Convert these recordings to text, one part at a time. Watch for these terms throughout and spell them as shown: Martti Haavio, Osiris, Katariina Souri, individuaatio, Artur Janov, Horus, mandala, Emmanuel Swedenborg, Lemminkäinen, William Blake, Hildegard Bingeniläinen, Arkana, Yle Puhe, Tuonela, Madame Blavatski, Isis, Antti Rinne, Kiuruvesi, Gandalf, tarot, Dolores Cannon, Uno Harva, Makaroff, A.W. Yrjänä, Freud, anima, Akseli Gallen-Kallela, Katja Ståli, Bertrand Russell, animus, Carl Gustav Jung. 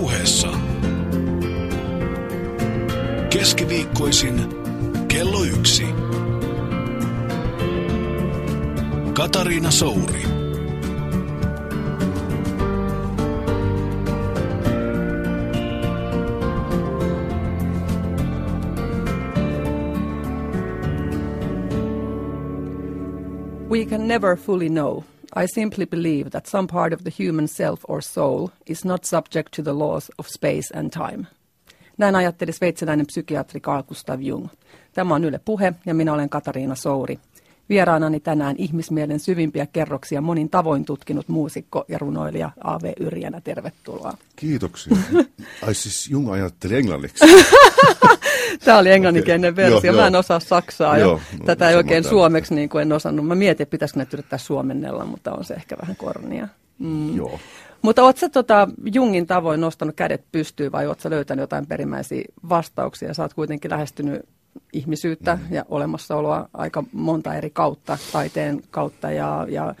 Puheessa. Keskiviikkoisin kello 1. Katariina Souri. We can never fully know. I simply believe that some part of the human self or soul is not subject to the laws of space and time. Näin ajatteli sveitsiläinen psykiatri Carl Gustav Jung. Tämä on Yle Puhe ja minä olen Katariina Souri. Vieraanani tänään ihmismielen syvimpiä kerroksia monin tavoin tutkinut muusikko ja runoilija A.W. Yrjänä. Tervetuloa. Kiitoksia. Ai siis Jung ajatteli englanniksi. Tämä oli englanninkielinen versio. Mä en osaa saksaa ja tätä ei oikein suomeksi niin kuin en osannut. Mä mietin, että pitäisikö näitä yrittää suomennella, mutta on se ehkä vähän kornia. Mm. Joo. Mutta ootko sä Jungin tavoin nostanut kädet pystyyn vai ootko sä löytänyt jotain perimmäisiä vastauksia? Sä oot kuitenkin lähestynyt ihmisyyttä ja olemassaoloa aika monta eri kautta, taiteen kautta ja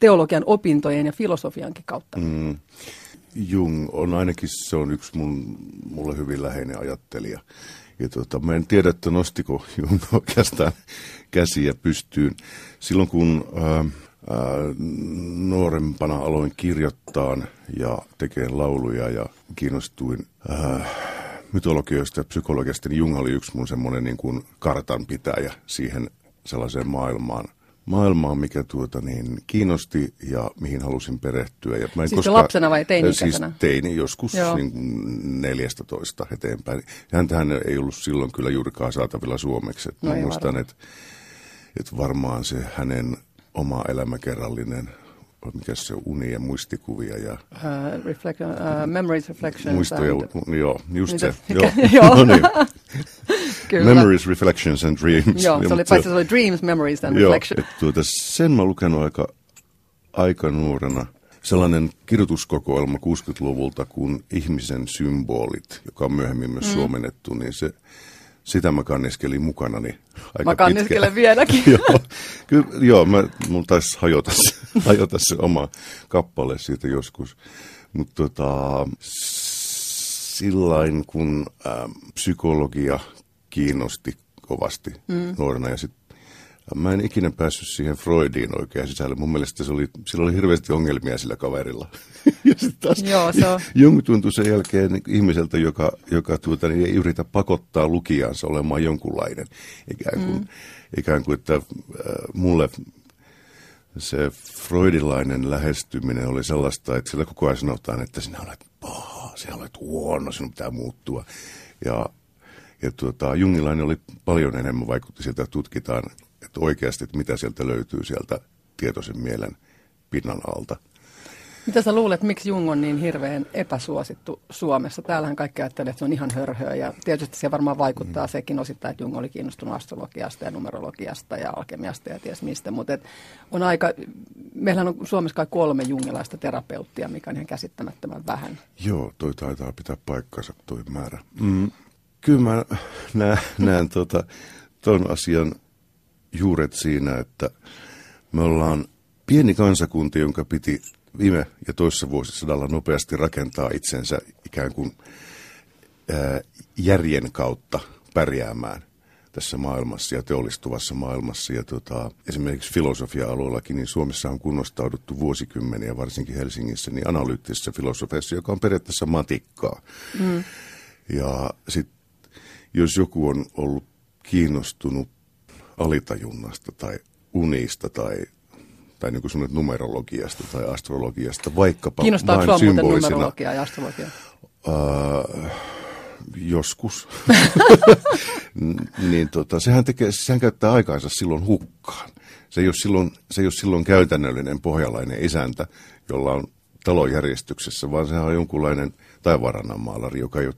teologian opintojen ja filosofiankin kautta. Mm. Jung on ainakin, se on yksi mulle hyvin läheinen ajattelija. Ja mä en tiedä, että nostiko Jung oikeastaan käsiä pystyyn. Silloin kun nuorempana aloin kirjoittaa ja tekemään lauluja ja kiinnostuin mytologioista ja psykologiasta, niin Jung oli yksi mun semmoinen niin kuin kartanpitäjä siihen sellaiseen maailmaan, mikä kiinnosti ja mihin halusin perehtyä. Ja siis lapsena vai teini-ikäisenä? Siis teini, joskus niin kuin 14 eteenpäin. Häntähän ei ollut silloin kyllä juurikaan saatavilla suomeksi. No muistan, että varmaan se hänen oma elämäkerrallinen, mikä se on, uni ja muistikuvia ja memories, reflections. Muistoja, joo, just se. Joo. Memories, reflections and dreams. Joo, se oli paitsi dreams, memories and reflections. Joo, sen mä lukenut aika nuorena. Sellainen kirjoituskokoelma 60-luvulta kuin Ihmisen symbolit, joka on myöhemmin myös suomennettu, niin se... Sitä mä kanniskelin mukanani aika mä kanniskelen vieläkin. Mun taisi hajota se oma kappale siitä joskus. Mutta sillain kun psykologia kiinnosti kovasti nuorena ja sitten mä en ikinä päässyt siihen Freudiin oikein sisälle. Mun mielestä sillä oli hirveästi ongelmia sillä kaverilla. Ja sitten taas Jung tuntui sen jälkeen ihmiseltä, joka ei yritä pakottaa lukijansa olemaan jonkunlainen. Ikään kuin että mulle se freudilainen lähestyminen oli sellaista, että sillä koko ajan sanotaan, että sinä olet paha, sinä olet huono, sinun pitää muuttua. Ja jungilainen oli paljon enemmän, vaikutti siltä, että tutkitaan oikeasti, että mitä sieltä löytyy sieltä tietoisen mielen pinnan alta. Mitä sä luulet, miksi Jung on niin hirveän epäsuosittu Suomessa? Täällähän kaikki ajattelee, että se on ihan hörhöä ja tietysti se varmaan vaikuttaa sekin osittain, että Jung oli kiinnostunut astrologiasta ja numerologiasta ja alkemiasta ja ties mistä, mutta meillähän on Suomessa kai 3 jungilaista terapeuttia, mikä on ihan käsittämättömän vähän. Joo, toi taitaa pitää paikkansa toi määrä. Mm. Kyllä mä näen ton asian juuret siinä, että me ollaan pieni kansakunta, jonka piti viime ja toisessa vuosisadalla nopeasti rakentaa itsensä ikään kuin järjen kautta pärjäämään tässä maailmassa ja teollistuvassa maailmassa. Ja esimerkiksi filosofia-alueellakin, niin Suomessa on kunnostauduttu vuosikymmeniä, varsinkin Helsingissä, niin analyyttisessä filosofiassa, joka on periaatteessa matikkaa. Mm. Ja sit, jos joku on ollut kiinnostunut alitajunnasta tai unista tai niin kuin sanoit numerologiasta tai astrologiasta, vaikkapa vain symbolisena. Kiinnostaako sinua muuten numerologiaa ja astrologiaa? Joskus. Niin sehän käyttää aikaansa silloin hukkaan. Se ei ole silloin käytännöllinen pohjalainen isäntä, jolla on talojärjestyksessä, vaan sehän on jonkunlainen taivaanrannan maalari, joka ei ole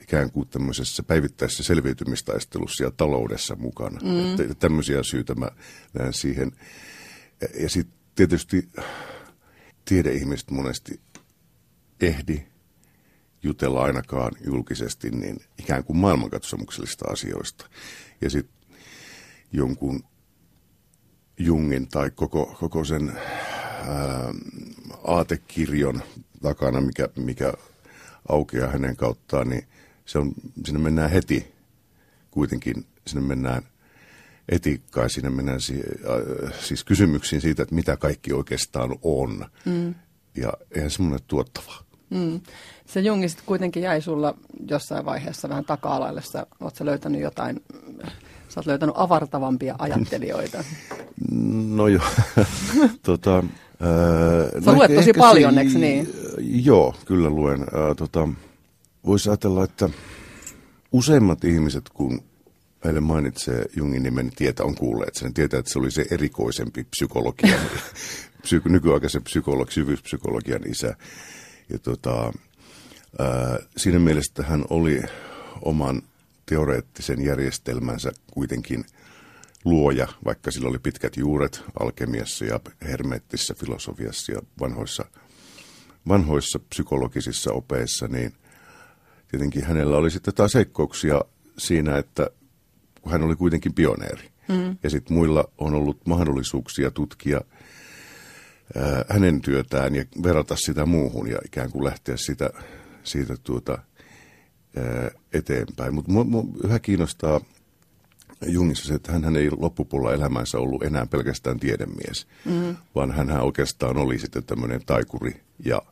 ikään kuin tämmöisessä päivittäisessä selviytymistaistelussa ja taloudessa mukana. Tämmöisiä syitä mä näen siihen. Ja sitten tietysti tiedeihmiset monesti ehdi jutella ainakaan julkisesti niin ikään kuin maailmankatsomuksellista asioista. Ja sitten jonkun Jungin tai koko sen aatekirjon takana, mikä aukeaa hänen kauttaan, niin se on, sinne mennään heti kuitenkin, sinne mennään etiikkaan, sinne mennään siis kysymyksiin siitä, että mitä kaikki oikeastaan on. Mm. Ja eihän semmoinen tuottavaa. Mm. Se Jungi sitten kuitenkin jäi sulla jossain vaiheessa vähän taka-alalle. Oletko löytänyt jotain, sä oot löytänyt avartavampia ajattelijoita? No joo. Sä luet tosi paljon, eikö niin? Joo, kyllä luen. Voisi ajatella, että useimmat ihmiset, kun meille mainitsee Jungin nimen, niin tietää, on kuulleet sen. Tietää, että se oli se erikoisempi psykologian, nykyaikaisen syvyyspsykologian isä. Ja siinä mielessä hän oli oman teoreettisen järjestelmänsä kuitenkin luoja, vaikka sillä oli pitkät juuret alkemiassa ja hermeettisessä filosofiassa ja vanhoissa psykologisissa opeissa, niin tietenkin hänellä oli sitten taas heikkouksia siinä, että hän oli kuitenkin pioneeri. Mm. Ja sitten muilla on ollut mahdollisuuksia tutkia hänen työtään ja verrata sitä muuhun ja ikään kuin lähteä siitä eteenpäin. Mutta yhä kiinnostaa Jungissa se, että hän ei loppupuolella elämänsä ollut enää pelkästään tiedemies, vaan hänhän oikeastaan oli sitten tämmöinen taikuri ja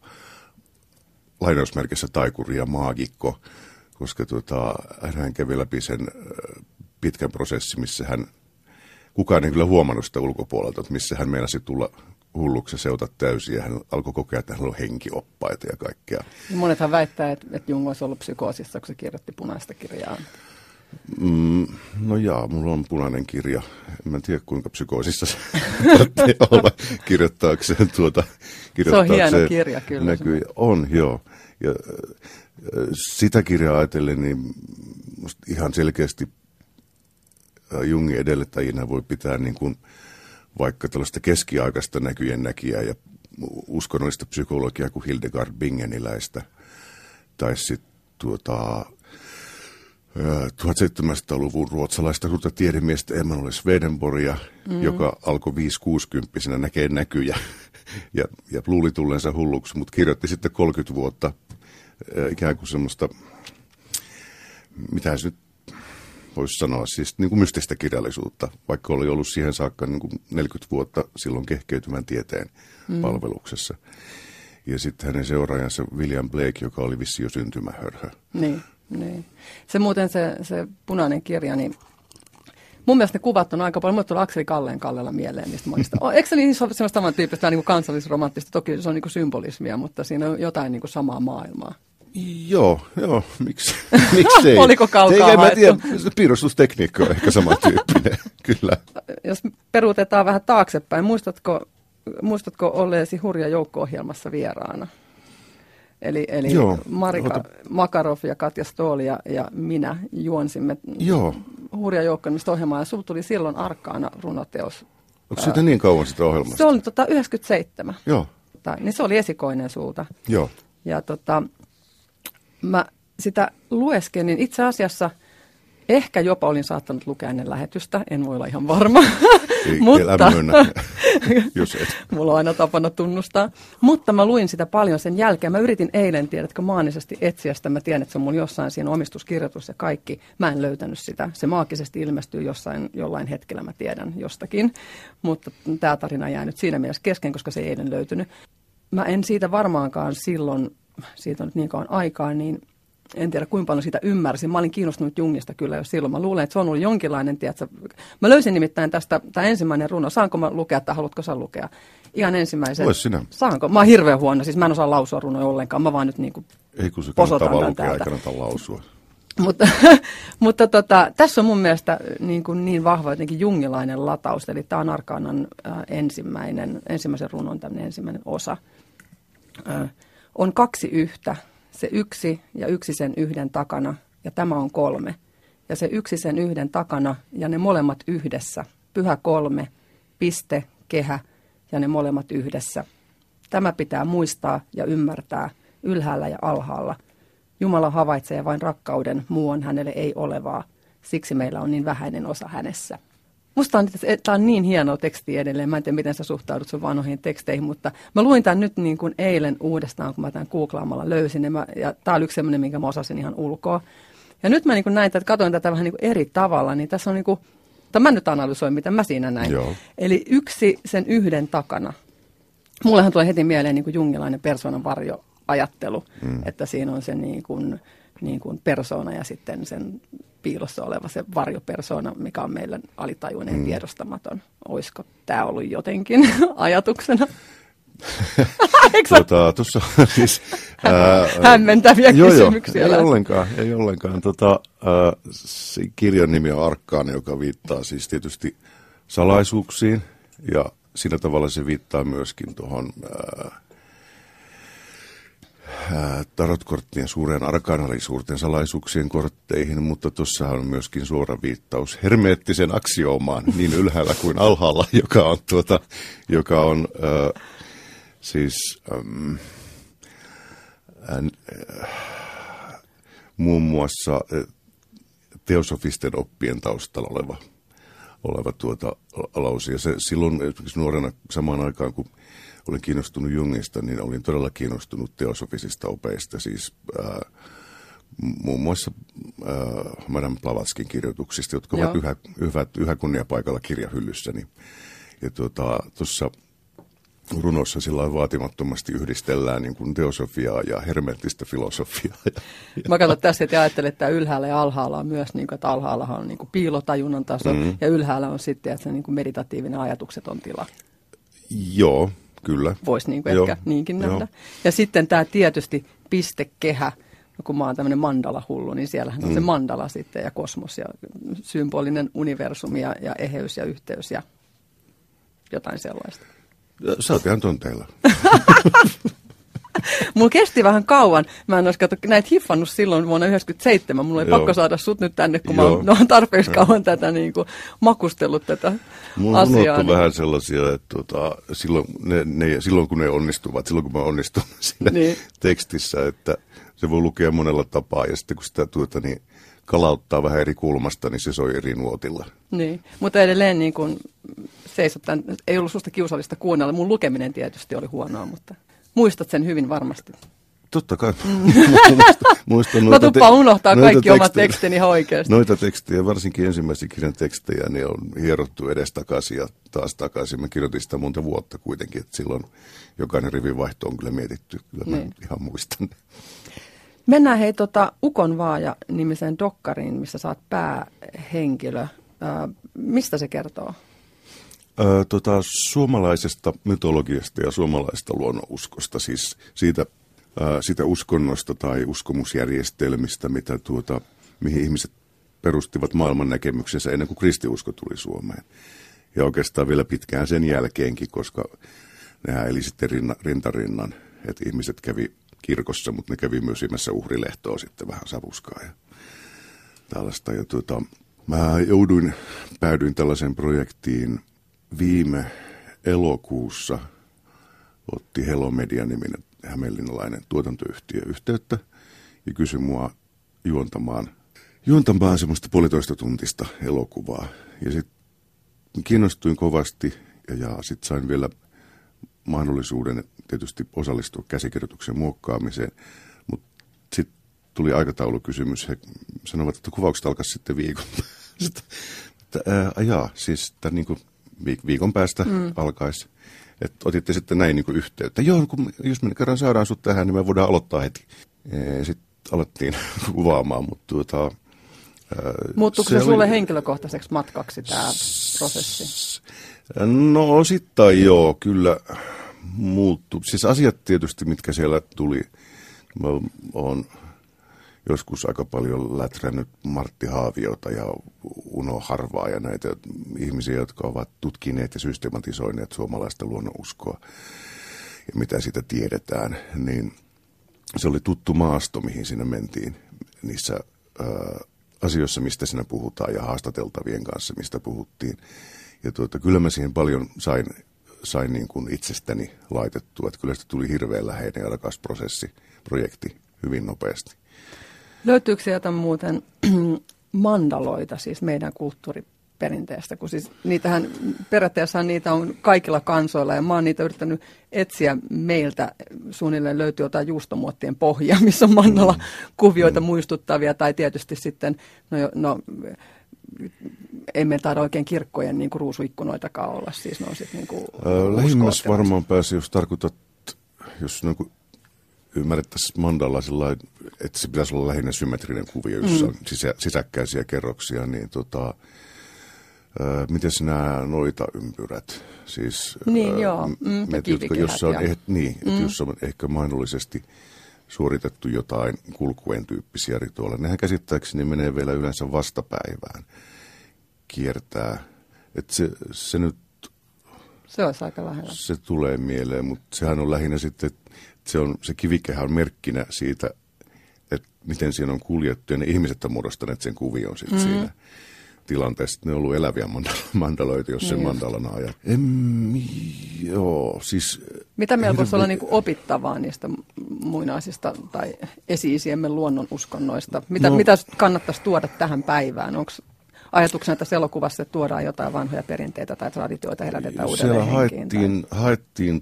lainausmerkissä taikuri ja maagikko, koska hän kävi läpi sen pitkän prosessin, missä kukaan ei kyllä huomannut sitä ulkopuolelta, että missä hän meinasi tulla hulluksi seuta täysin, ja hän alkoi kokea, että hänellä on henkioppaita ja kaikkea. Monethan väittää, että Jung olisi ollut psykoosissa, kun se kirjoitti punaista kirjaa. No jaa, mulla on punainen kirja. En tiedä, kuinka psykoosissa se tarvitsee olla kirjoittaakseen. Se on hieno kirja, kyllä. Näkyy. On, joo. Ja sitä kirjaa ajatellen, niin musta ihan selkeästi Jungin edelläkävijänä voi pitää niin kuin vaikka tällaista keskiaikaista näkyjen näkijää ja uskonnollista psykologiaa kuin Hildegard Bingeniläistä, tai sitten 1700-luvun ruotsalaista suurta tiedemiestä Emmanuel Swedenborgia, joka alkoi 5-60-vuotiaana näkee näkyjä ja luuli tullensa hulluksi, mutta kirjoitti sitten 30 vuotta ikään kuin semmoista, mitä se nyt voisi sanoa, siis niin kuin mystistä kirjallisuutta, vaikka oli ollut siihen saakka niin kuin 40 vuotta silloin kehkeytyvän tieteen palveluksessa. Ja sitten hänen seuraajansa William Blake, joka oli vissi jo syntymähörhö. Niin. Se muuten se punainen kirja, niin mun mielestä ne kuvat on aika paljon. Mulle tulee Akseli Gallen-Kallela mieleen niistä monista. Eikö se niin ole semmoista saman tyyppistä niin kuin kansallisromanttista? Toki se on niin kuin symbolismia, mutta siinä on jotain niin kuin samaa maailmaa. Joo, miksei? Oliko kaukaa haettu? Piirustustekniikka on ehkä samantyyppinen, kyllä. Jos peruutetaan vähän taaksepäin, muistatko olleesi Hurja joukko-ohjelmassa vieraana? Eli joo, Makaroff ja Katja Ståli ja minä juonsimme Hurja joukkoon ohjelmaa, ja sinulla tuli silloin Arkana runoteos. Onko siitä niin kauan sitä ohjelmasta? Se oli 1997. Joo. Niin se oli esikoinen sulta. Joo. Ja mä sitä lueskelin, niin itse asiassa ehkä jopa olin saattanut lukea ennen lähetystä, en voi olla ihan varma. Mutta mulla on aina tapana tunnustaa. Mutta mä luin sitä paljon sen jälkeen. Mä yritin eilen, tiedätkö, maanisesti etsiä sitä. Mä tiedän, että se on mulla jossain siinä omistuskirjoitus ja kaikki. Mä en löytänyt sitä. Se maagisesti ilmestyy jollain hetkellä, mä tiedän jostakin. Mutta tää tarina jää nyt siinä mielessä kesken, koska se ei eilen löytynyt. Mä en siitä varmaankaan silloin, siitä on nyt niin kauan aikaa, niin en tiedä kuinka paljon sitä ymmärsin. Mä olin kiinnostunut Jungista kyllä jo silloin. Mä luulen, että se on ollut jonkinlainen, tiedätkö. Mä löysin nimittäin tästä, tämä ensimmäinen runo. Saanko mä lukea tai haluatko sä lukea? Ihan ensimmäisen. Lue sinä. Saanko? Mä oon hirveän huono. Siis mä en osaa lausua runoja ollenkaan. Mä vaan nyt niin kuin posotan. Ei kun se kannattaa vaan lukea, ei kannata lausua. Mutta tässä on mun mielestä niin vahva jotenkin jungilainen lataus. Eli tämä on Arkanan ensimmäisen runon tämmöinen ensimmäinen osa. On kaksi yhtä, se yksi ja yksi sen yhden takana, ja tämä on kolme. Ja se yksi sen yhden takana, ja ne molemmat yhdessä, pyhä kolme, piste, kehä, ja ne molemmat yhdessä. Tämä pitää muistaa ja ymmärtää ylhäällä ja alhaalla. Jumala havaitsee vain rakkauden, muu on hänelle ei olevaa, siksi meillä on niin vähäinen osa hänessä. Musta tämä on niin hienoa tekstiä edelleen. Mä en tiedä, miten sä suhtaudut sun vanhoihin teksteihin, mutta mä luin tämän nyt niin kuin eilen uudestaan, kun mä tämän googlaamalla löysin. Ja tämä oli yksi sellainen, minkä mä osasin ihan ulkoa. Ja nyt mä niin kuin näin, että katsoin tätä vähän niin kuin eri tavalla, niin tässä on niin kuin, tai mä nyt analysoin, mitä mä siinä näin. Joo. Eli yksi sen yhden takana. Mullehan tulee heti mieleen niin kuin jungilainen persoonan varjoajattelu, että siinä on se niin kuin persoona ja sitten sen piilossa oleva se varjopersona, mikä on meillä alitajuinen ja tiedostamaton. Olisiko tämä ollut jotenkin ajatuksena? Tuossa on siis hämmentäviä kysymyksiä. Ei ollenkaan. Kirjan nimi on Arkana, joka viittaa siis tietysti salaisuuksiin ja sillä tavalla se viittaa myöskin tuohon tarotkorttien suureen arkanaan, eli suurten salaisuuksien kortteihin, mutta tuossa on myöskin suora viittaus hermeettisen aksioomaan niin ylhäällä kuin alhaalla, joka on muun muassa teosofisten oppien taustalla oleva lausia. Silloin nuorena samaan aikaan, kun olin kiinnostunut Jungista, niin olin todella kiinnostunut teosofisista opeista, siis muun muassa Madame Blavatskin kirjoituksista, jotka ovat yhä kunniapaikalla kirjahyllyssäni. Ja tuossa runossa sillä vaatimattomasti yhdistellään niin kuin teosofiaa ja hermeettistä filosofiaa. Mä katson tässä, että ajattelen, että ylhäällä ja alhaalla on myös, niin kuin, että alhaallahan on niin kuin piilotajunnan taso, ja ylhäällä on sitten, että se niin kuin meditatiivinen ajatukseton tila. Joo. Kyllä. Voisi niin kuin ehkä niinkin nähdä. Ja sitten tämä tietysti pistekehä, kun mä oon tämmöinen mandala-hullu, niin siellähän on se mandala sitten ja kosmos ja symbolinen universumi ja eheys ja yhteys ja jotain sellaista. Sä oot ihan tonteilla. Mulla kesti vähän kauan. Mä en olisi näitä hiffannut silloin vuonna 1997. Mulla oli pakko saada sut nyt tänne, kun mä oon tarpeeksi kauan tätä niin kuin makustellut tätä mulla asiaa. Mulla on ollut vähän sellaisia, että silloin kun mä onnistun siinä tekstissä, että se voi lukea monella tapaa ja sitten kun sitä kalauttaa vähän eri kulmasta, niin se soi eri nuotilla. Niin, mutta edelleen niin kun seisot tämän, ei ollut susta kiusallista kuunnella. Mun lukeminen tietysti oli huonoa, mutta... Muistat sen hyvin varmasti. Totta kai. Muistan noita unohtaa noita kaikki omat tekstini ihan oikeasti. Noita tekstejä, varsinkin ensimmäisen kirjan tekstejä, ne on hierottu edestakaisin ja taas takaisin. Mä kirjoitin sitä monta vuotta kuitenkin, että silloin jokainen rivin vaihto on kyllä mietitty. Kyllä mä ihan muistan. Mennään hei Ukon Vaaja-nimiseen dokkariin, missä sä oot päähenkilö. Mistä se kertoo? Suomalaisesta mytologiasta ja suomalaisesta luonnonuskosta, siis siitä uskonnosta tai uskomusjärjestelmistä, mihin ihmiset perustivat maailman näkemyksensä ennen kuin kristiusko tuli Suomeen. Ja oikeastaan vielä pitkään sen jälkeenkin, koska nehän eli sitten rintarinnan, että ihmiset kävi kirkossa, mutta ne kävi myös imässä uhrilehtoa sitten vähän savuskaa ja tällaista. Ja mä päädyin tällaiseen projektiin. Viime elokuussa otti Hello Media-niminen hämeenlinnalainen tuotantoyhtiö yhteyttä ja kysyi mua juontamaan semmoista 1,5 tuntista elokuvaa. Ja sitten kiinnostuin kovasti ja sitten sain vielä mahdollisuuden tietysti osallistua käsikirjoituksen muokkaamiseen. Mutta sitten tuli aikataulukysymys. He sanovat, että kuvaukset alkaisi sitten viikon päästä. Viikon päästä alkaisi. Että otitte sitten näin niin kuin yhteyttä. Joo, jos me kerran saadaan sut tähän, niin me voidaan aloittaa heti. Sitten alettiin kuvaamaan, mutta muuttuuko se sulle henkilökohtaiseksi matkaksi tämä prosessi? No osittain joo, kyllä muuttuu. Siis asiat tietysti, mitkä siellä tuli. Mä oon joskus aika paljon lätrännyt Martti Haaviota ja Uno Harvaa ja näitä ihmisiä, jotka ovat tutkineet ja systematisoineet suomalaista luonnonuskoa ja mitä siitä tiedetään, niin se oli tuttu maasto, mihin siinä mentiin niissä asioissa, mistä siinä puhutaan ja haastateltavien kanssa, mistä puhuttiin. Ja kyllä mä siihen paljon sain niin kuin itsestäni laitettua, että kyllä sitä tuli hirveän läheinen ja rakas projekti hyvin nopeasti. Löytyykö sieltä muuten mandaloita, siis meidän kulttuuriperinteestä perinteestä, kun siis niitähän, periaatteessahan niitä on kaikilla kansoilla, ja mä oon niitä yrittänyt etsiä meiltä, suunnilleen löytyy jotain juustomuottien pohjaa, missä on mannalla kuvioita muistuttavia, tai tietysti sitten, emme taida oikein kirkkojen niin kuin ruusuikkunoitakaan olla, siis ne on sitten niin kuin lähimmäs varmaan pääsi, jos tarkoitat, jos niin kuin ymmärrettäisiin mandalaisilla, että se pitäisi olla lähinnä symmetrinen kuvio, jossa on sisäkkäisiä kerroksia, niin mites nämä noita ympyrät, siis niin, jossa on ehkä mahdollisesti suoritettu jotain kulkuen tyyppisiä rituaaleja. Nehän käsittääkseni menee vielä yleensä vastapäivään, kiertää, että se nyt se olisi aika lähellä. Se tulee mieleen, mutta sehän on lähinnä sitten, se kivikehä on merkkinä siitä, että miten siinä on kuljettu, ja ne ihmiset on muodostaneet sen kuvion sitten siinä tilanteessa. Ne on ollut eläviä mandaloita, jos sen mandalana ajat. Mitä meillä voisi olla niinku opittavaa niistä muinaisista tai esi-isiemme luonnonuskonnoista? Mitä kannattaisi tuoda tähän päivään? Onko ajatuksena, että elokuvassa tuodaan jotain vanhoja perinteitä tai traditioita, herätetään uudelleen henkiin? Siellä haettiin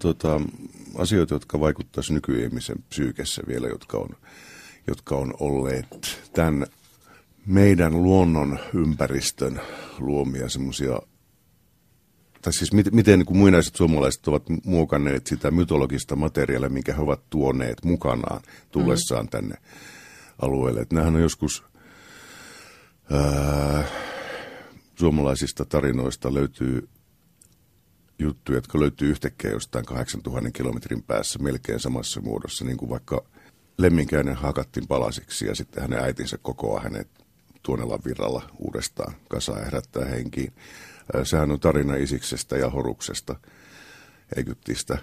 asioita, jotka vaikuttaisivat nykyihmisen psyykessä vielä, jotka on olleet tämän meidän luonnon ympäristön luomia semmoisia, tai siis miten niin kuin muinaiset suomalaiset ovat muokanneet sitä mytologista materiaalia, minkä he ovat tuoneet mukanaan tullessaan tänne alueelle. Et nämähän on joskus suomalaisista tarinoista löytyy juttuja, jotka löytyy yhtäkkiä jostain 8000 kilometrin päässä melkein samassa muodossa, niin kuin vaikka Lemminkäinen hakattiin palasiksi ja sitten hänen äitinsä kokoaa hänet Tuonelan virralla uudestaan kasaan ja herättää henkiin. Sehän on tarina Isiksestä ja Horuksesta, Egyptistä.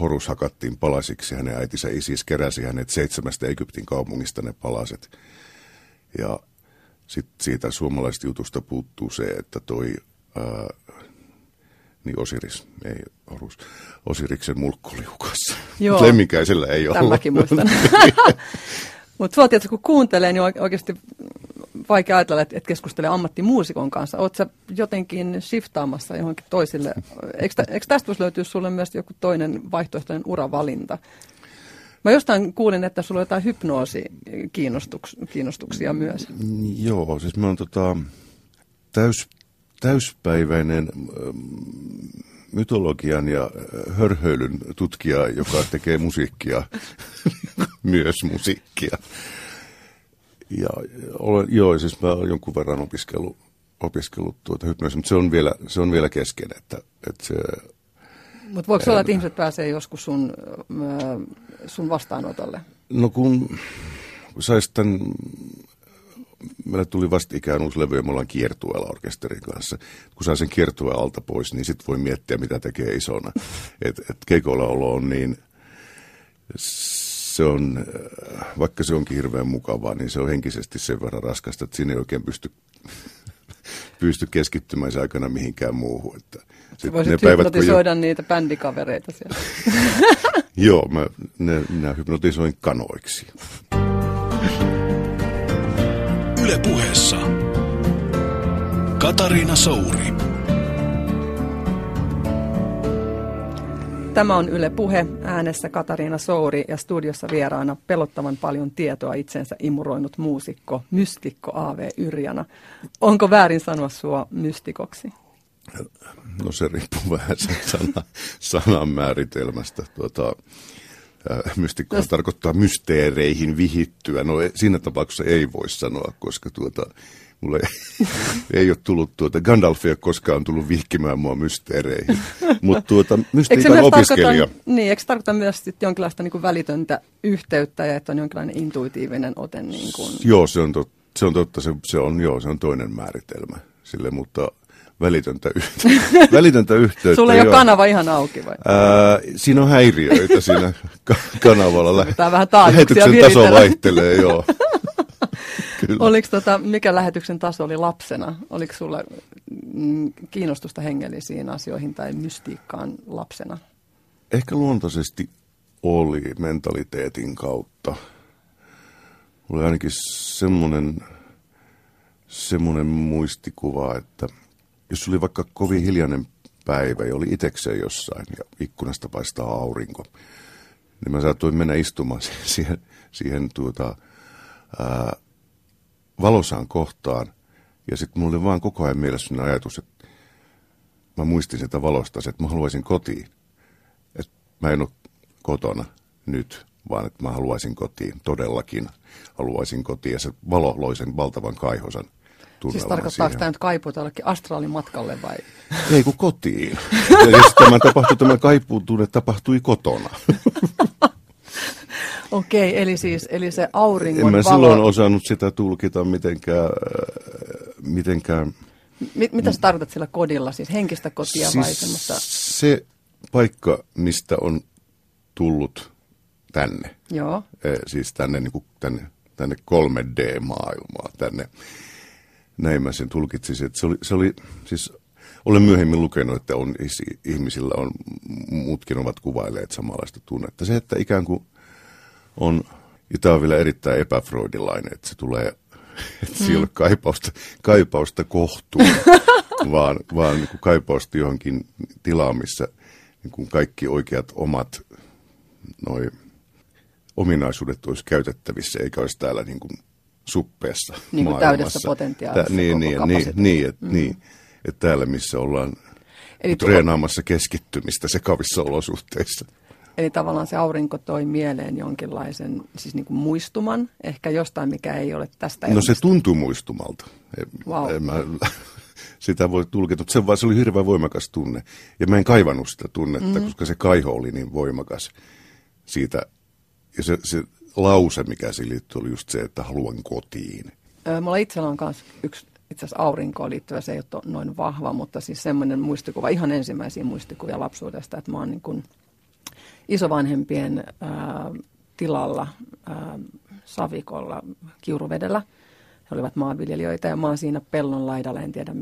Horus hakattiin palasiksi, hänen äitinsä Isis keräsi hänet 7 Egyptin kaupungista ne palaset. Ja sitten siitä suomalaisesta jutusta puuttuu se, että Osiris, ei Horus. Osiriksen mulkku oli hukassa. Lemminkäisellä ei ole. Tämäkin muistan. Mutta sua tietysti kun kuuntelee, niin oikeasti vaikea ajatella, että keskustelee ammattimuusikon kanssa. Oletko sä jotenkin shiftaamassa johonkin toisille? Eikö tästä voisi löytyä sulle myös joku toinen vaihtoehtoinen uravalinta? Mä jostain kuulin, että sulla on jotain hypnoosikiinnostuksia myös. Joo, siis mä oon täyspäiväinen mytologian ja hörhöilyn tutkija, joka tekee musiikkia, myös musiikkia. Ja siis mä olen jonkun verran opiskellut hypnoosia, mutta se on vielä kesken. Mutta voiko olla, että ihmiset pääsee joskus sun vastaanotolle? No kun sais tämän. Meillä tuli vastikään uusi levy ja me ollaan kiertueella orkesterin kanssa. Kun saa sen kiertueen alta pois, niin sitten voi miettiä, mitä tekee isona. Et keikollaolo on niin, se on, vaikka se onkin hirveän mukavaa, niin se on henkisesti sen verran raskasta, että siinä ei oikein pysty keskittymään sen aikana mihinkään muuhun. Että voisit hypnotisoida niitä bändikavereita siellä. Joo, minä hypnotisoin kanoiksi. Yle Puheessa Katariina Souri. Tämä on Yle Puhe, äänessä Katariina Souri ja studiossa vieraana pelottavan paljon tietoa itsensä imuroinut muusikko, mystikko A.W. Yrjänä. Onko väärin sanoa sua mystikoksi? No se riippuu vähän sen sanan määritelmästä. Mystikko tarkoittaa mysteereihin vihittyä. No siinä tapauksessa ei voi sanoa, koska mulle ei ole tullut Gandalf ei ole koskaan tullut vihkimään mua mysteereihin. Mutta mystiikan opiskelija. Niin, eikö se tarkoita myös sit jonkinlaista niin kuin välitöntä yhteyttä ja että on jonkinlainen intuitiivinen ote? Niin kuin. Joo, se on totta. Se on toinen määritelmä sille, mutta välitöntä yhteyttä. Sulla ei ole kanava ihan auki vai? Siinä on häiriöitä siinä kanavalla. Lähetyksen taso vaihtelee, joo. Oliko mikä lähetyksen taso oli lapsena? Oliko sulla kiinnostusta hengellisiin asioihin tai mystiikkaan lapsena? Ehkä luontaisesti oli mentaliteetin kautta. Oli ainakin semmoinen semmoinen muistikuva, että jos oli vaikka kovin hiljainen päivä ja oli itekseen jossain ja ikkunasta paistaa aurinko, niin mä saatoin mennä istumaan siihen valosaan kohtaan. Ja sitten mulla oli vaan koko ajan mielessä sellainen ajatus, että mä muistin sitä valosta, että mä haluaisin kotiin. Että mä en ole kotona nyt, vaan että mä haluaisin kotiin, todellakin haluaisin kotiin. Ja se valo loi sen valtavan kaihosan tunnelman. Siis tarkoittaa sitä nyt kaipuuta jollekin astraalimatkalle vai? Ei kun kotiin. Ja jos tämä kaipuun tunne tapahtui kotona. Okei, eli se auringon valo. En mä silloin osannut sitä tulkita mitenkään. Mitä sä tarkoitat sillä kodilla? Siis henkistä kotia vai semmoista? Se paikka, mistä on tullut tänne. Joo. Siis tänne, niin kuin tänne 3D-maailmaa. Tänne. Näin mä sen tulkitsisin. Että se oli siis, olen myöhemmin lukenut, että ihmisillä on, muutkin ovat kuvailleet samanlaista tunnetta. Se, että ikään kuin on, ja tämä on vielä erittäin epäfreudilainen, että se tulee, että ei ole kaipausta kohtuun, vaan niin kuin kaipausta johonkin tilaan, missä niin kuin kaikki oikeat omat noi ominaisuudet olisi käytettävissä, eikä olisi täällä niin kuin suppeessa niin kuin maailmassa. Täydessä potentiaalissa. Että täällä missä ollaan treenaamassa keskittymistä sekavissa olosuhteissa. Eli tavallaan se aurinko toi mieleen jonkinlaisen siis niin kuin muistuman, ehkä jostain, mikä ei ole tästä. No se tuntuu muistumalta. Wow. Sitä voi tulkita, mutta se oli hirveän voimakas tunne. Ja mä en kaivannut sitä tunnetta, koska se kaiho oli niin voimakas siitä. Ja se lause, mikä siihen liittyy, oli just se, että haluan kotiin. Mulla itsellä on myös yksi itse asiassa aurinkoon liittyvä, se ei ole noin vahva, mutta siis semmoinen muistikuva, ihan ensimmäisiä muistikuvia lapsuudesta, että mä oon niin kuin isovanhempien tilalla savikolla Kiuruvedellä. He olivat maanviljelijöitä ja mä oon siinä pellon laidalla, en tiedä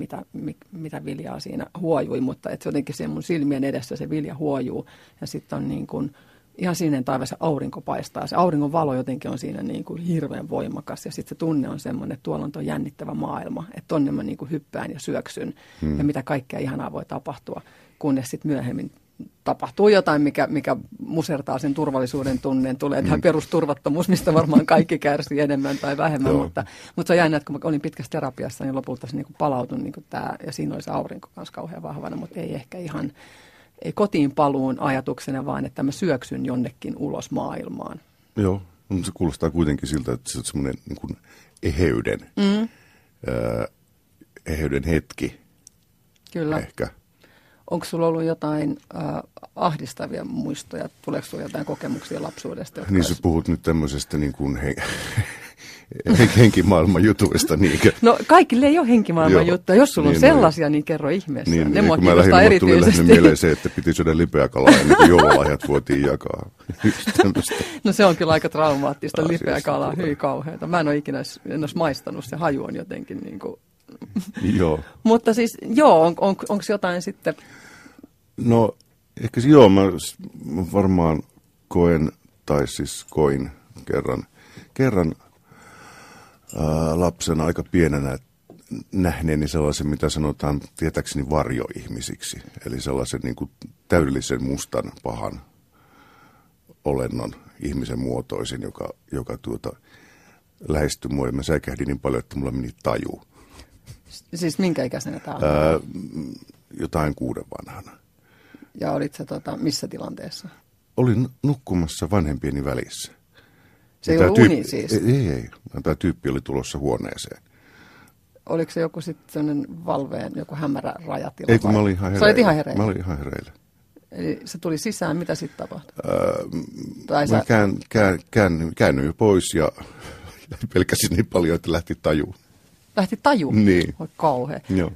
mitä viljaa siinä huojui, mutta et jotenkin se mun silmien edessä se vilja huojuu ja sitten on niin kuin ihan sininen taivas ja aurinko paistaa. Se auringon valo jotenkin on siinä niin kuin hirveän voimakas ja sitten se tunne on semmoinen, että tuolla on tuo jännittävä maailma, että tonne mä niin kuin hyppään ja syöksyn ja mitä kaikkea ihanaa voi tapahtua, kunnes sitten myöhemmin tapahtuu jotain, mikä musertaa sen turvallisuuden tunneen. Tulee tämä perusturvattomuus, mistä varmaan kaikki kärsii enemmän tai vähemmän. Mutta se on jännä, että kun mä olin pitkässä terapiassa, niin lopulta se niin kuin palautui. Niin kuin tämä, ja siinä oli se aurinko kanssa kauhean vahvana, mutta ei ehkä ihan ei kotiin paluun ajatuksena, vaan että mä syöksyn jonnekin ulos maailmaan. Joo, mutta se kuulostaa kuitenkin siltä, että se on semmoinen niin kuin eheyden hetki. Kyllä. Ehkä. Onko sulla ollut jotain ahdistavia muistoja? Tuleeko sulla jotain kokemuksia lapsuudesta? Niin sä puhut nyt tämmöisestä niin kuin henkimaailman jutuista. Niinkä. No kaikille ei ole henkimaailman juttuja. Jos sulla on sellaisia, niin kerro ihmeessä. Ne mua kiinnostaa erityisesti. Tuli mieleen se, että piti syödä lipeäkalaa ennen kuin joululahjat voitiin jakaa. No se on kyllä aika traumaattista lipeäkalaa. Hyi kauheata. Mä en ole ikinä maistanut. Se haju on jotenkin niin kuin. Joo. Mutta siis, onko jotain sitten? No, ehkä mä varmaan koin kerran lapsena aika pienenä nähneeni sellaisen, mitä sanotaan tietääkseni varjoihmisiksi. Eli sellaisen niin kuin täydellisen mustan pahan olennon ihmisen muotoisin, joka lähestyi mua. Mä säikähdin niin paljon, että mulla meni taju. Siis minkä ikäisenä tämä on? Jotain 6 vanhana. Ja olit sä missä tilanteessa? Olin nukkumassa vanhempieni välissä. Se ei ollut uni siis? Ei. Tämä tyyppi oli tulossa huoneeseen. Oliko se joku sitten sellainen valveen, joku hämärä rajatila? Ei, kun mä olin ihan hereillä. Sä olit ihan hereillä? Mä olin ihan hereillä. Eli se tuli sisään, mitä sitten tapahtui? Mä käännyin pois ja pelkäsin niin paljon, että lähti tajuun. Lähti tajuun? Niin. Oi kauhea. Joo.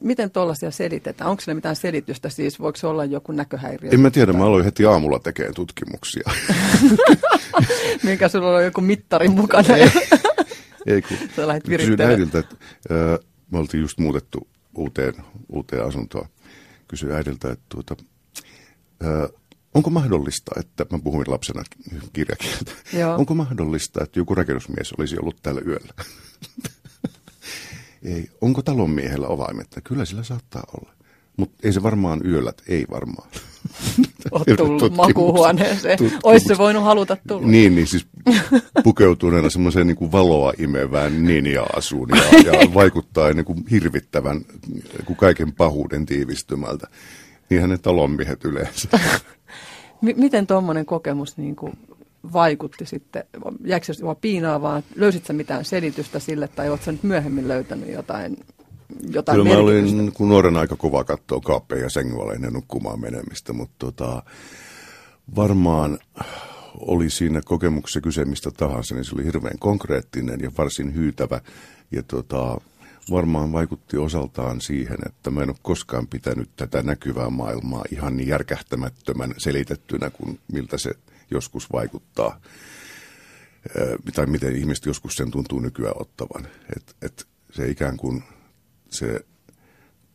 Miten tuollaisia selitetään? Onko sillä mitään selitystä? Siis voiko se olla joku näköhäiriö? En mä tiedä, mä aloin heti aamulla tekemään tutkimuksia. Minkä sulla oli joku mittari mukana? Ei kun. Sä lähdit virittelemään. Me oltiin just muutettu uuteen asuntoon. Kysyin äidiltä, että Onko mahdollista, että, mä puhuin lapsena kirjakieltä, onko mahdollista, että joku rakennusmies olisi ollut täällä yöllä? Ei. Onko talonmiehellä avaimetta? Kyllä sillä saattaa olla. Mutta ei se varmaan yöllä, ei varmaan. Olet tullut makuuhuoneeseen. Olisi se voinut haluta tulla. Niin siis pukeutuneena semmoiseen niin kuin valoa imevään ninja-asuun ja vaikuttaa niin kuin hirvittävän niin kuin kaiken pahuuden tiivistymältä. Niinhän ne talonmiehet yleensä. Miten tuommoinen kokemus niin kuin vaikutti sitten? Jäikö se piinaavaan? Löysit sä mitään selitystä sille tai oletko sä nyt myöhemmin löytänyt jotain kyllä mä olin kun nuorena aika kova katsoa kaappeja ja sängyvaleinen nukkumaan menemistä, mutta varmaan oli siinä kokemuksessa kyse mistä tahansa, niin se oli hirveän konkreettinen ja varsin hyytävä. Ja varmaan vaikutti osaltaan siihen, että mä en ole koskaan pitänyt tätä näkyvää maailmaa ihan niin järkähtämättömän selitettynä kuin miltä se joskus vaikuttaa. Tai miten ihmiset joskus sen tuntuu nykyään ottavan. Et se ikään kuin se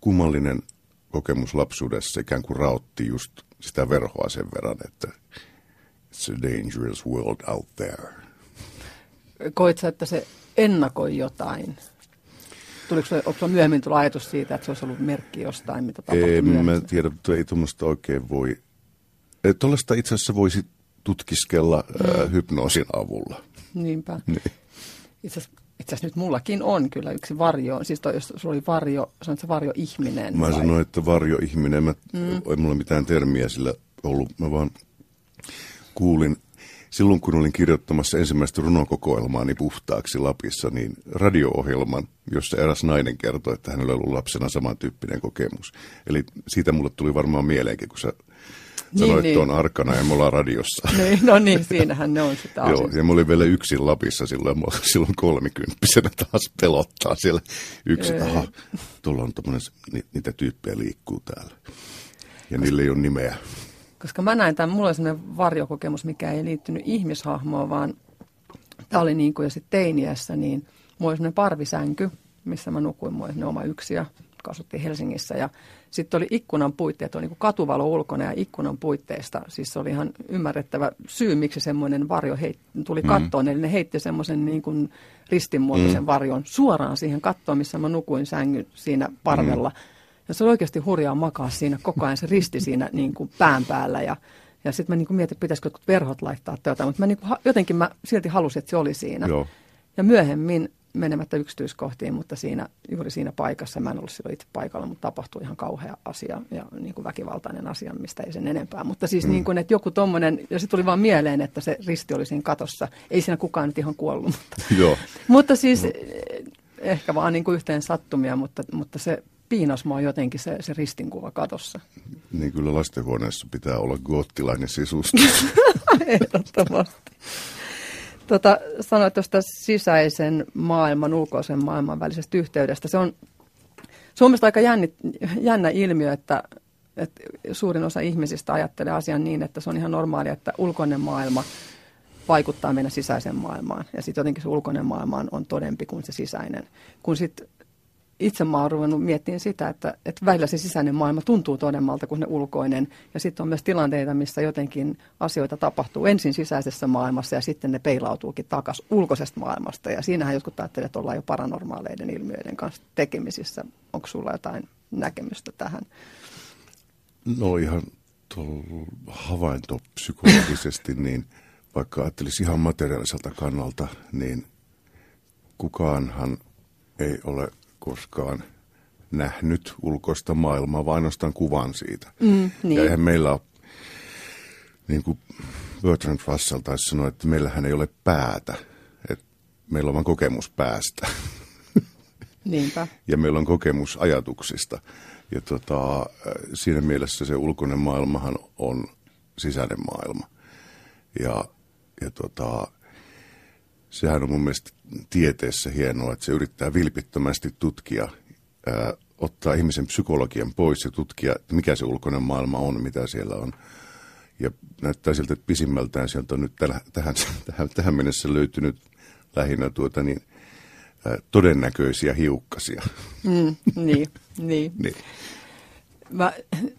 kummallinen kokemus lapsuudessa ikään kuin raotti just sitä verhoa sen verran, että it's a dangerous world out there. Koit sä, että se ennakoi jotain? Onko sinulla myöhemmin tullut ajatus siitä, että se olisi ollut merkki jostain, mitä tapahtui myöhemmin? En mä tiedä, mutta ei tuommoista oikein voi. Tuollaista itse asiassa voisi tutkiskella hypnoosin avulla. Niinpä. Niin. Itse asiassa nyt mullakin on kyllä yksi varjo. Siis toi, jos sinulla oli varjo, sanoit sä varjoihminen? Mä sanoin, että varjoihminen. Ei mulla mitään termiä sillä ollut. Mä vaan kuulin. Silloin kun olin kirjoittamassa ensimmäistä runokokoelmaani Puhtaaksi Lapissa, niin radio-ohjelman, jossa eräs nainen kertoi, että hänellä oli ollut lapsena samantyyppinen kokemus. Eli siitä mulle tuli varmaan mieleenkin, kun sä sanoit tuon Arkana ja me ollaan radiossa. Niin, no niin, siinähän ne on sitä asiaa. Joo, ja mä olin vielä yksin Lapissa silloin 30-vuotiaana taas pelottaa siellä yksin. Aha, tuolla on tommoinen, niitä tyyppejä liikkuu täällä ja niille ei ole nimeä. Koska mä näin tämän, mulla oli sellainen varjokokemus, mikä ei liittynyt ihmishahmoon, vaan tämä oli niin kuin jo sitten teiniässä, niin mulla oli sellainen parvisänky, missä mä nukuin, mulla oli sellainen oma yksiö, joka asuttiin Helsingissä. Ja sitten oli ikkunan puitteet, oli niin kuin katuvalo ulkona ja ikkunan puitteista. Siis se oli ihan ymmärrettävä syy, miksi semmoinen varjo tuli kattoon. Eli ne heitti semmoisen niin kuin ristinmuotoisen varjon suoraan siihen kattoon, missä mä nukuin sängyn siinä parvella. Ja se oli oikeasti hurjaa makaa siinä koko ajan, se risti siinä niin kuin pään päällä. Ja sitten mä niin kuin mietin, pitäisikö jotkut verhot laittaa tai jotain, mutta jotenkin mä silti halusin, että se oli siinä. Joo. Ja myöhemmin, menemättä yksityiskohtiin, mutta juuri siinä paikassa, mä en ollut silloin itse paikalla, mutta tapahtui ihan kauhea asia ja niin kuin väkivaltainen asia, mistä ei sen enempää. Mutta siis niin kuin, että joku tommoinen, ja se tuli vaan mieleen, että se risti oli siinä katossa. Ei siinä kukaan nyt ihan kuollut, mutta, joo. Mutta siis ehkä vaan niin kuin yhteen sattumia, mutta se piinas mua jotenkin se ristinkuva katossa. Niin kyllä lastenhuoneessa pitää olla goottilainen sisustus. Ehdottomasti. Sanoit tuosta sisäisen maailman, ulkoisen maailman välisestä yhteydestä. Se on Suomesta aika jännä ilmiö, että suurin osa ihmisistä ajattelee asian niin, että se on ihan normaalia, että ulkoinen maailma vaikuttaa meidän sisäiseen maailmaan. Ja sitten jotenkin se ulkoinen maailma on todempi kuin se sisäinen. Kun sitten itse mä oon ruvennut miettimään sitä, että välillä se sisäinen maailma tuntuu todemmalta kuin ne ulkoinen. Ja sitten on myös tilanteita, missä jotenkin asioita tapahtuu ensin sisäisessä maailmassa ja sitten ne peilautuukin takaisin ulkoisesta maailmasta. Ja siinähän jotkut ajattelee, että ollaan jo paranormaaleiden ilmiöiden kanssa tekemisissä. Onko sulla jotain näkemystä tähän? No ihan havaintopsykologisesti, niin vaikka ajattelisi ihan materiaaliselta kannalta, niin kukaanhan ei ole koskaan nähnyt ulkoista maailmaa, vaan ainoastaan kuvan siitä. Niin. Ja eihän meillä ole, niin kuin Bertrand Russell taisi sanoa, että meillähän ei ole päätä. Että meillä on vain kokemus päästä. Niinpä. Ja meillä on kokemus ajatuksista. Ja siinä mielessä se ulkoinen maailmahan on sisäinen maailma. Ja sehän on mun mielestä tieteessä hienoa, että se yrittää vilpittömästi tutkia, ottaa ihmisen psykologian pois ja tutkia, että mikä se ulkoinen maailma on, mitä siellä on. Ja näyttää siltä, että pisimmältään sieltä on nyt tähän mennessä löytynyt lähinnä todennäköisiä hiukkasia. Niin.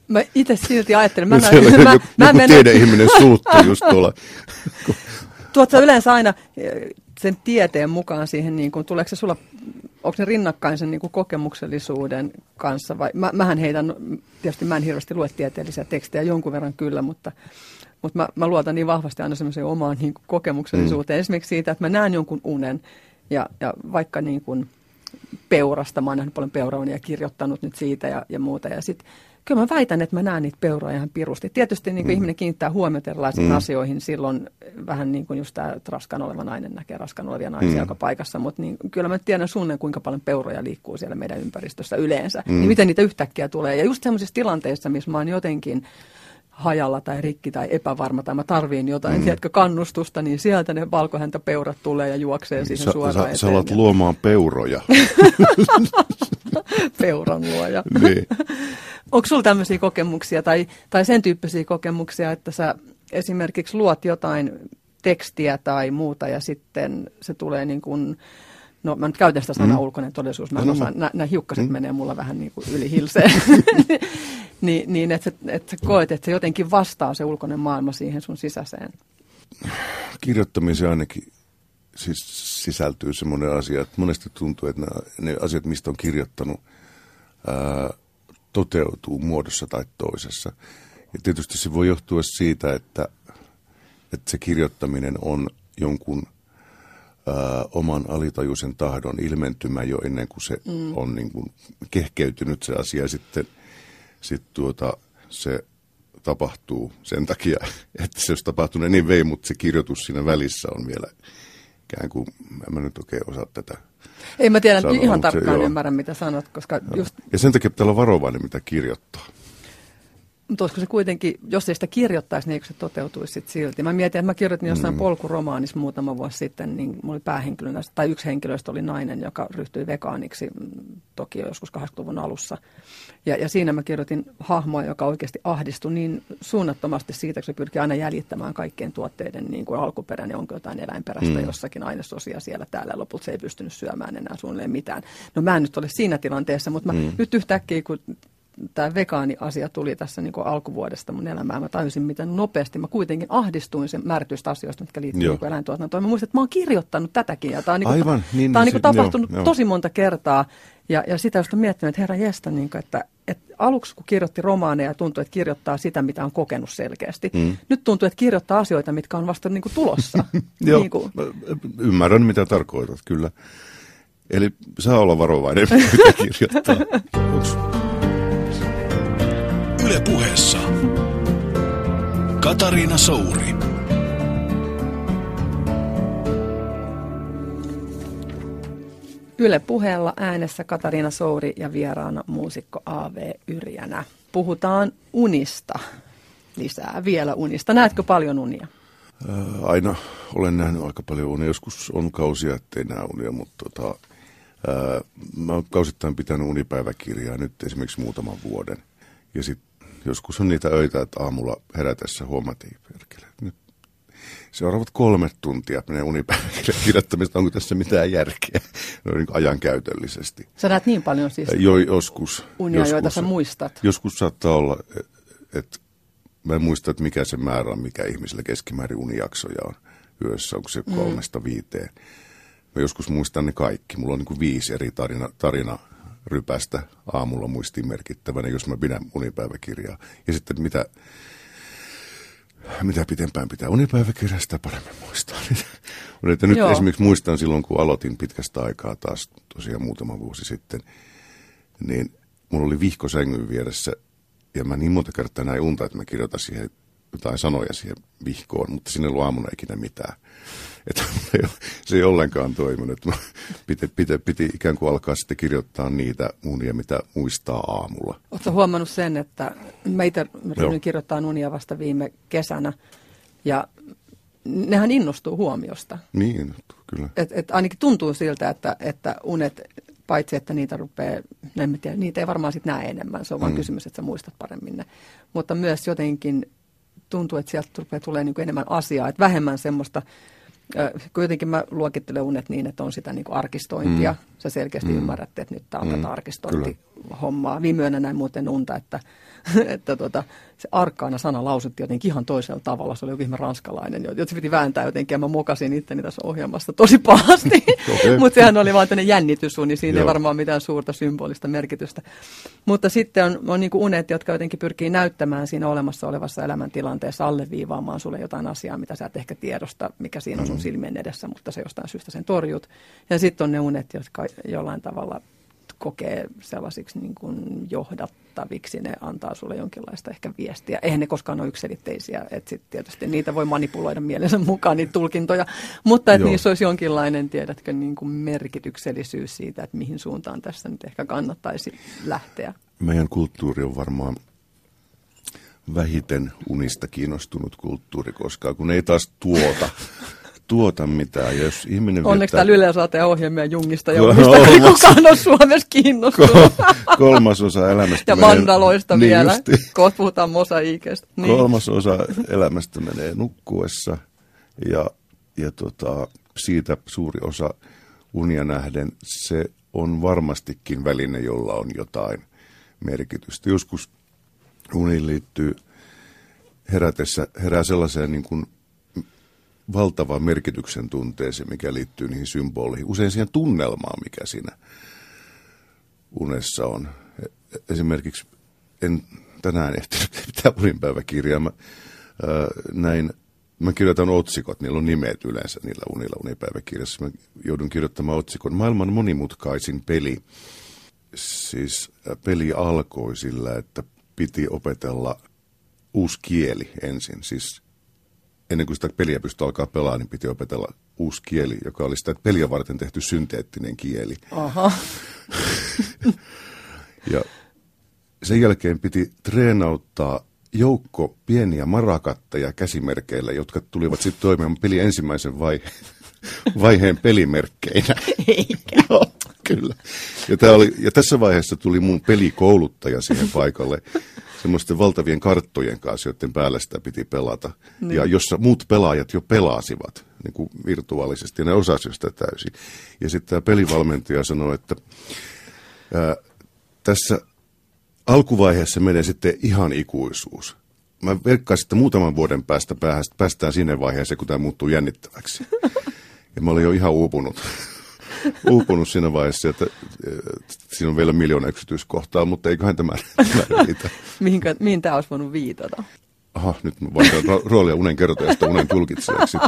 Mä itse silti ajattelen. Joku tiedeihminen suuttuu just tuolla. Tuotko yleensä aina sen tieteen mukaan siihen, niin kun, tuleeko se sulla, onko ne rinnakkain sen niin kun kokemuksellisuuden kanssa? Vai, mähän heitän, tietysti mä en hirveästi lue tieteellisiä tekstejä jonkun verran kyllä, mutta mä luotan niin vahvasti aina semmoiseen omaan niin kun kokemuksellisuuteen. Esimerkiksi siitä, että mä näen jonkun unen ja vaikka niin kun peurasta, mä oon nähnyt paljon peuraunia ja kirjoittanut nyt siitä ja muuta ja sitten. Kyllä mä väitän, että mä näen niitä peuroja ihan pirusti. Tietysti niin kuin ihminen kiinnittää huomiota erilaisiin asioihin, silloin vähän niin kuin just tämä, että raskaan oleva nainen näkee raskaan olevia naisia joka paikassa, mutta niin, kyllä mä tiedän suunnilleen, kuinka paljon peuroja liikkuu siellä meidän ympäristössä yleensä, niin miten niitä yhtäkkiä tulee. Ja just sellaisissa tilanteissa, missä mä oon jotenkin hajalla tai rikki tai epävarma tai mä tarviin jotain, tiedätkö, kannustusta, niin sieltä ne valkohäntäpeurat tulee ja juoksee siihen suoraan eteen. Sä alat luomaan peuroja. Peuran luoja. Niin. Onko sulla tämmöisiä kokemuksia tai sen tyyppisiä kokemuksia, että sä esimerkiksi luot jotain tekstiä tai muuta ja sitten se tulee niin kuin, no mä nyt käytän sitä sanaa ulkoinen todellisuus, mä en osaa, nämä hiukkaset menee mulla vähän niin kuin yli hilseen, niin että sä koet, että se jotenkin vastaa se ulkoinen maailma siihen sun sisäiseen. Kirjoittamiseen ainakin siis sisältyy semmoinen asia, että monesti tuntuu, että ne asiat, mistä on kirjoittanut, toteutuu muodossa tai toisessa. Ja tietysti se voi johtua siitä, että se kirjoittaminen on jonkun oman alitajuisen tahdon ilmentymä jo ennen kuin se on niin kuin kehkeytynyt se asia. Ja sitten se tapahtuu sen takia, että se olisi tapahtunut niin vei, mutta se kirjoitus siinä välissä on vielä ikään kuin, en mä nyt oikein osaa tätä. Ei mä tiedä, sano, ihan tarkkaan ymmärrä, mitä sanot, koska just... Ja sen takia pitää olla varovainen, mitä kirjoittaa. Mutta olisiko se kuitenkin, jos ei sitä kirjoittaisi, niin eikö se toteutuisi sit silti? Mä mietin, että mä kirjoitin jossain polkuromaanissa muutama vuosi sitten, niin mulla oli päähenkilönä, tai yksi henkilöistä oli nainen, joka ryhtyi vegaaniksi toki joskus 80-luvun alussa. Ja siinä mä kirjoitin hahmoa, joka oikeasti ahdistui niin suunnattomasti siitä, kun se pyrkii aina jäljittämään kaikkien tuotteiden niin kuin alkuperän, ja onko jotain eläinperäistä jossakin ainesosia siellä täällä. Lopulta se ei pystynyt syömään enää suunnilleen mitään. No mä en nyt ole siinä tilanteessa, mutta mä nyt yhtäkkiä, kun tämä vegaani-asia tuli tässä niin kuin alkuvuodesta mun elämään. Mä tajusin, miten nopeasti mä kuitenkin ahdistuin sen määrätyistä asioista, mitkä liittyy niin eläintuotantoon. Mä muistan, että mä oon kirjoittanut tätäkin. Ja tämä on, tapahtunut tosi monta kertaa. Ja sitä just miettinyt, että herra jestä, niin kuin, että aluksi kun kirjoitti romaaneja, tuntui, että kirjoittaa sitä, mitä on kokenut selkeästi. Nyt tuntuu, että kirjoittaa asioita, mitkä on vasta niin kuin tulossa. Niin kuin. Ymmärrän, mitä tarkoitat, kyllä. Eli saa olla varovainen, mitä kirjoittaa. Yle Puheessa Katariina Souri. Yle Puheella äänessä Katariina Souri ja vieraana muusikko A.W. Yrjänä. Puhutaan unista. Lisää vielä unista. Näetkö paljon unia? Aina olen nähnyt aika paljon unia. Joskus on kausia, ettei näe unia, mutta mä oon kausittain pitänyt unipäiväkirjaa nyt esimerkiksi muutaman vuoden. Ja sitten joskus on niitä öitä, että aamulla herätessä huomatiin perkele. Nyt seuraavat 3 tuntia menee unipäiväkirjan kirjoittamista. Onko tässä mitään järkeä? No niin kuin ajankäytöllisesti. Sä näet niin paljon siis unia, joita sä muistat. Joskus saattaa olla, että mä en muista, että mikä se määrä on, mikä ihmisellä keskimäärin unijaksoja on yössä. Onko se 3-5? Mä joskus muistan ne kaikki. Mulla on niin kuin 5 eri tarinaa. Rypästä aamulla muistiin merkittävänä, jos mä pidän unipäiväkirjaa. Ja sitten mitä pitempään pitää unipäiväkirjaa, sitä paremmin muistaa. Että nyt esimerkiksi muistan silloin, kun aloitin pitkästä aikaa taas tosiaan muutama vuosi sitten, niin mulla oli vihko sängyn vieressä, ja mä niin monta kertaa näin unta, että mä kirjoitan siihen jotain sanoja siihen vihkoon, mutta siinä ei ollut aamuna ikinä mitään. Että se ei ollenkaan toiminut. Piti ikään kuin alkaa sitten kirjoittaa niitä unia, mitä muistaa aamulla. Oletko huomannut sen, että mä itse ryhdyin kirjoittamaan unia vasta viime kesänä, ja nehän innostuu huomiosta. Niin, kyllä. Et ainakin tuntuu siltä, että unet, paitsi että niitä rupeaa, niitä ei varmaan sitten näe enemmän, se on vaan kysymys, että sä muistat paremmin ne. Mutta myös jotenkin tuntuu, että sieltä rupeaa tulemaan niin kuin enemmän asiaa, että vähemmän semmoista. Kuitenkin mä luokittelen unet niin, että on sitä niin kuin arkistointia, sä selkeästi ymmärrät, että nyt tämä on tarkistointihommaa. Viime yönä näin muuten unta, että se Arkana sana lausutti jotenkin ihan toisella tavalla. Se oli joku ihme ranskalainen, jota se piti vääntää jotenkin, ja mä mokasin itteni tässä ohjelmassa tosi pahasti. Mutta sehän oli vaan tämmöinen jännitysuni, siinä ei varmaan mitään suurta symbolista merkitystä. Mutta sitten on niin kuin unet, jotka jotenkin pyrkii näyttämään siinä olemassa olevassa elämäntilanteessa, alleviivaamaan sulle jotain asiaa, mitä sä et ehkä tiedosta, mikä siinä on sun silmien edessä, mutta se jostain syystä sen torjut. Ja sitten on ne unet, jotka jollain tavalla kokee sellaisiksi niin kuin johdattaviksi, ne antaa sulle jonkinlaista ehkä viestiä. Eihän ne koskaan ole yksiselitteisiä, että sitten tietysti niitä voi manipuloida mielensä mukaan, niitä tulkintoja, mutta että niissä olisi jonkinlainen, tiedätkö, niin kuin merkityksellisyys siitä, että mihin suuntaan tässä nyt ehkä kannattaisi lähteä. Meidän kulttuuri on varmaan vähiten unista kiinnostunut kulttuuri koskaan, kun ei taas tuota mitään. Ja jos ihminen onneksi täällä Yle saa tehdä ohjelmia Jungista ja Jungista, ei kukaan ole Suomessa kiinnostunut. Kolmasosa elämästä ja menee... Ja mandaloista niin vielä. Kohta puhutaan mosaiikeista. Niin. Kolmasosa elämästä menee nukkuessa ja siitä suuri osa unia nähden, se on varmastikin väline, jolla on jotain merkitystä. Joskus uniin liittyy herää sellaiseen niin kuin valtavaan merkityksen tunteeseen, mikä liittyy niihin symboleihin, usein siihen tunnelmaan, mikä siinä unessa on. Esimerkiksi en tänään ehtinyt pitää uninpäiväkirjaa. Mä kirjoitan otsikot, niillä on nimet yleensä niillä unilla unipäiväkirjassa. Mä joudun kirjoittamaan otsikon "Maailman monimutkaisin peli". Siis peli alkoi sillä, että piti opetella uusi kieli ensin, siis ennen kuin sitä peliä pystyi alkaa pelaa, niin piti opetella uusi kieli, joka oli sitä peliä varten tehty synteettinen kieli. Aha. Ja sen jälkeen piti treenauttaa joukko pieniä marakatteja käsimerkeillä, jotka tulivat sitten toimimaan pelin ensimmäisen vaiheen pelimerkkeinä. Eikä. Joo, kyllä. Ja tässä vaiheessa tuli mun pelikouluttaja siihen paikalle. Semmoisten valtavien karttojen kanssa, joiden päällä sitä piti pelata. Niin. Ja jossa muut pelaajat jo pelasivat niin kuin virtuaalisesti, ja ne osasivat sitä täysin. Ja sitten tämä pelivalmentaja sanoi, että tässä alkuvaiheessa menee sitten ihan ikuisuus. Mä verkkaisin, että muutaman vuoden päästä päästään sinne vaiheeseen, kun tämä muuttuu jännittäväksi. Ja mä olin jo ihan uupunut siinä vaiheessa, että siinä on vielä miljoona yksityiskohtaa, mutta eiköhän tämä riitä. Mihin tämä olisi voinut viitata? Aha, nyt vaihdan roolia unen kertojasta unen tulkitsijaksi.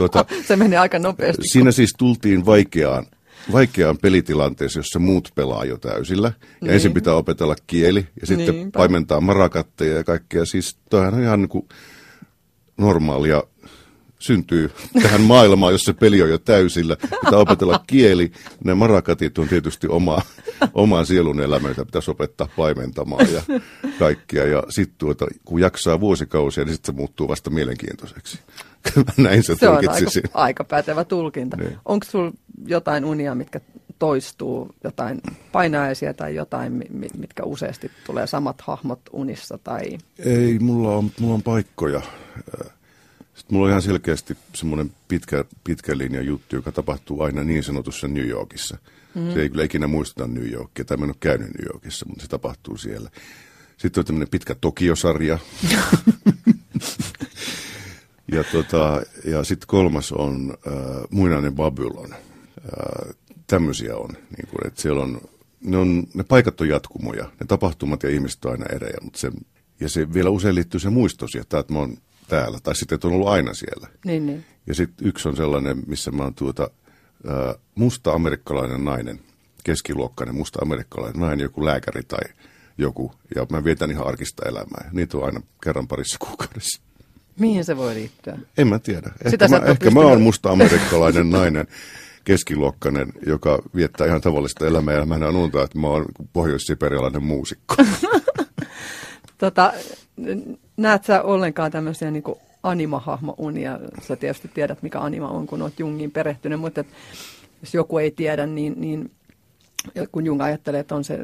Se menee aika nopeasti. Siinä siis tultiin vaikeaan pelitilanteeseen, jossa muut pelaa jo täysillä. Ja ensin pitää opetella kieli ja sitten paimentaa marakatteja ja kaikkea. Siis toihan on ihan niin kuin normaalia. Syntyy tähän maailmaan, jossa peli on jo täysillä. Pitää opetella kieli. Ne marakatit on tietysti oman sielun elämä, jota pitäisi opettaa paimentamaan ja kaikkia. Ja sitten kun jaksaa vuosikausia, niin sitten se muuttuu vasta mielenkiintoiseksi. Näin se on aika pätevä tulkinta. Niin. Onko sulla jotain unia, mitkä toistuu, jotain painajaisia tai jotain, mitkä useasti tulee samat hahmot unissa? Tai... Ei, mulla on paikkoja. Sitten mulla on ihan selkeästi semmoinen pitkä linja juttu, joka tapahtuu aina niin sanotussa New Yorkissa. Se ei kyllä ikinä muisteta New Yorkia, tai mä en ole käynyt New Yorkissa, mutta se tapahtuu siellä. Sitten on tämmöinen pitkä Tokio-sarja. ja sitten kolmas on muinainen Babylon. Tämmöisiä on. Niin kun, että siellä on, ne paikat on jatkumoja, ne tapahtumat ja ihmiset on aina erejä, mutta se vielä usein liittyy se muisto siihen, että mä oon täällä, tai sitten et on ollut aina siellä. Niin. Ja sitten yksi on sellainen, missä mä oon musta amerikkalainen nainen, keskiluokkainen musta amerikkalainen nainen, joku lääkäri tai joku, ja mä vietän ihan arkista elämää. Niitä on aina kerran parissa kuukaudessa. Mihin se voi liittyä? En mä tiedä. Ehkä mä oon musta amerikkalainen nainen, keskiluokkainen, joka viettää ihan tavallista elämää, ja mä en unta, että mä oon pohjois-siperialainen muusikko. Näet sä ollenkaan tämmöisiä niin kuin anima-hahmo-unia? Sä tietysti tiedät, mikä anima on, kun oot Jungin perehtynyt, mutta jos joku ei tiedä, niin kun Jung ajattelee, että on se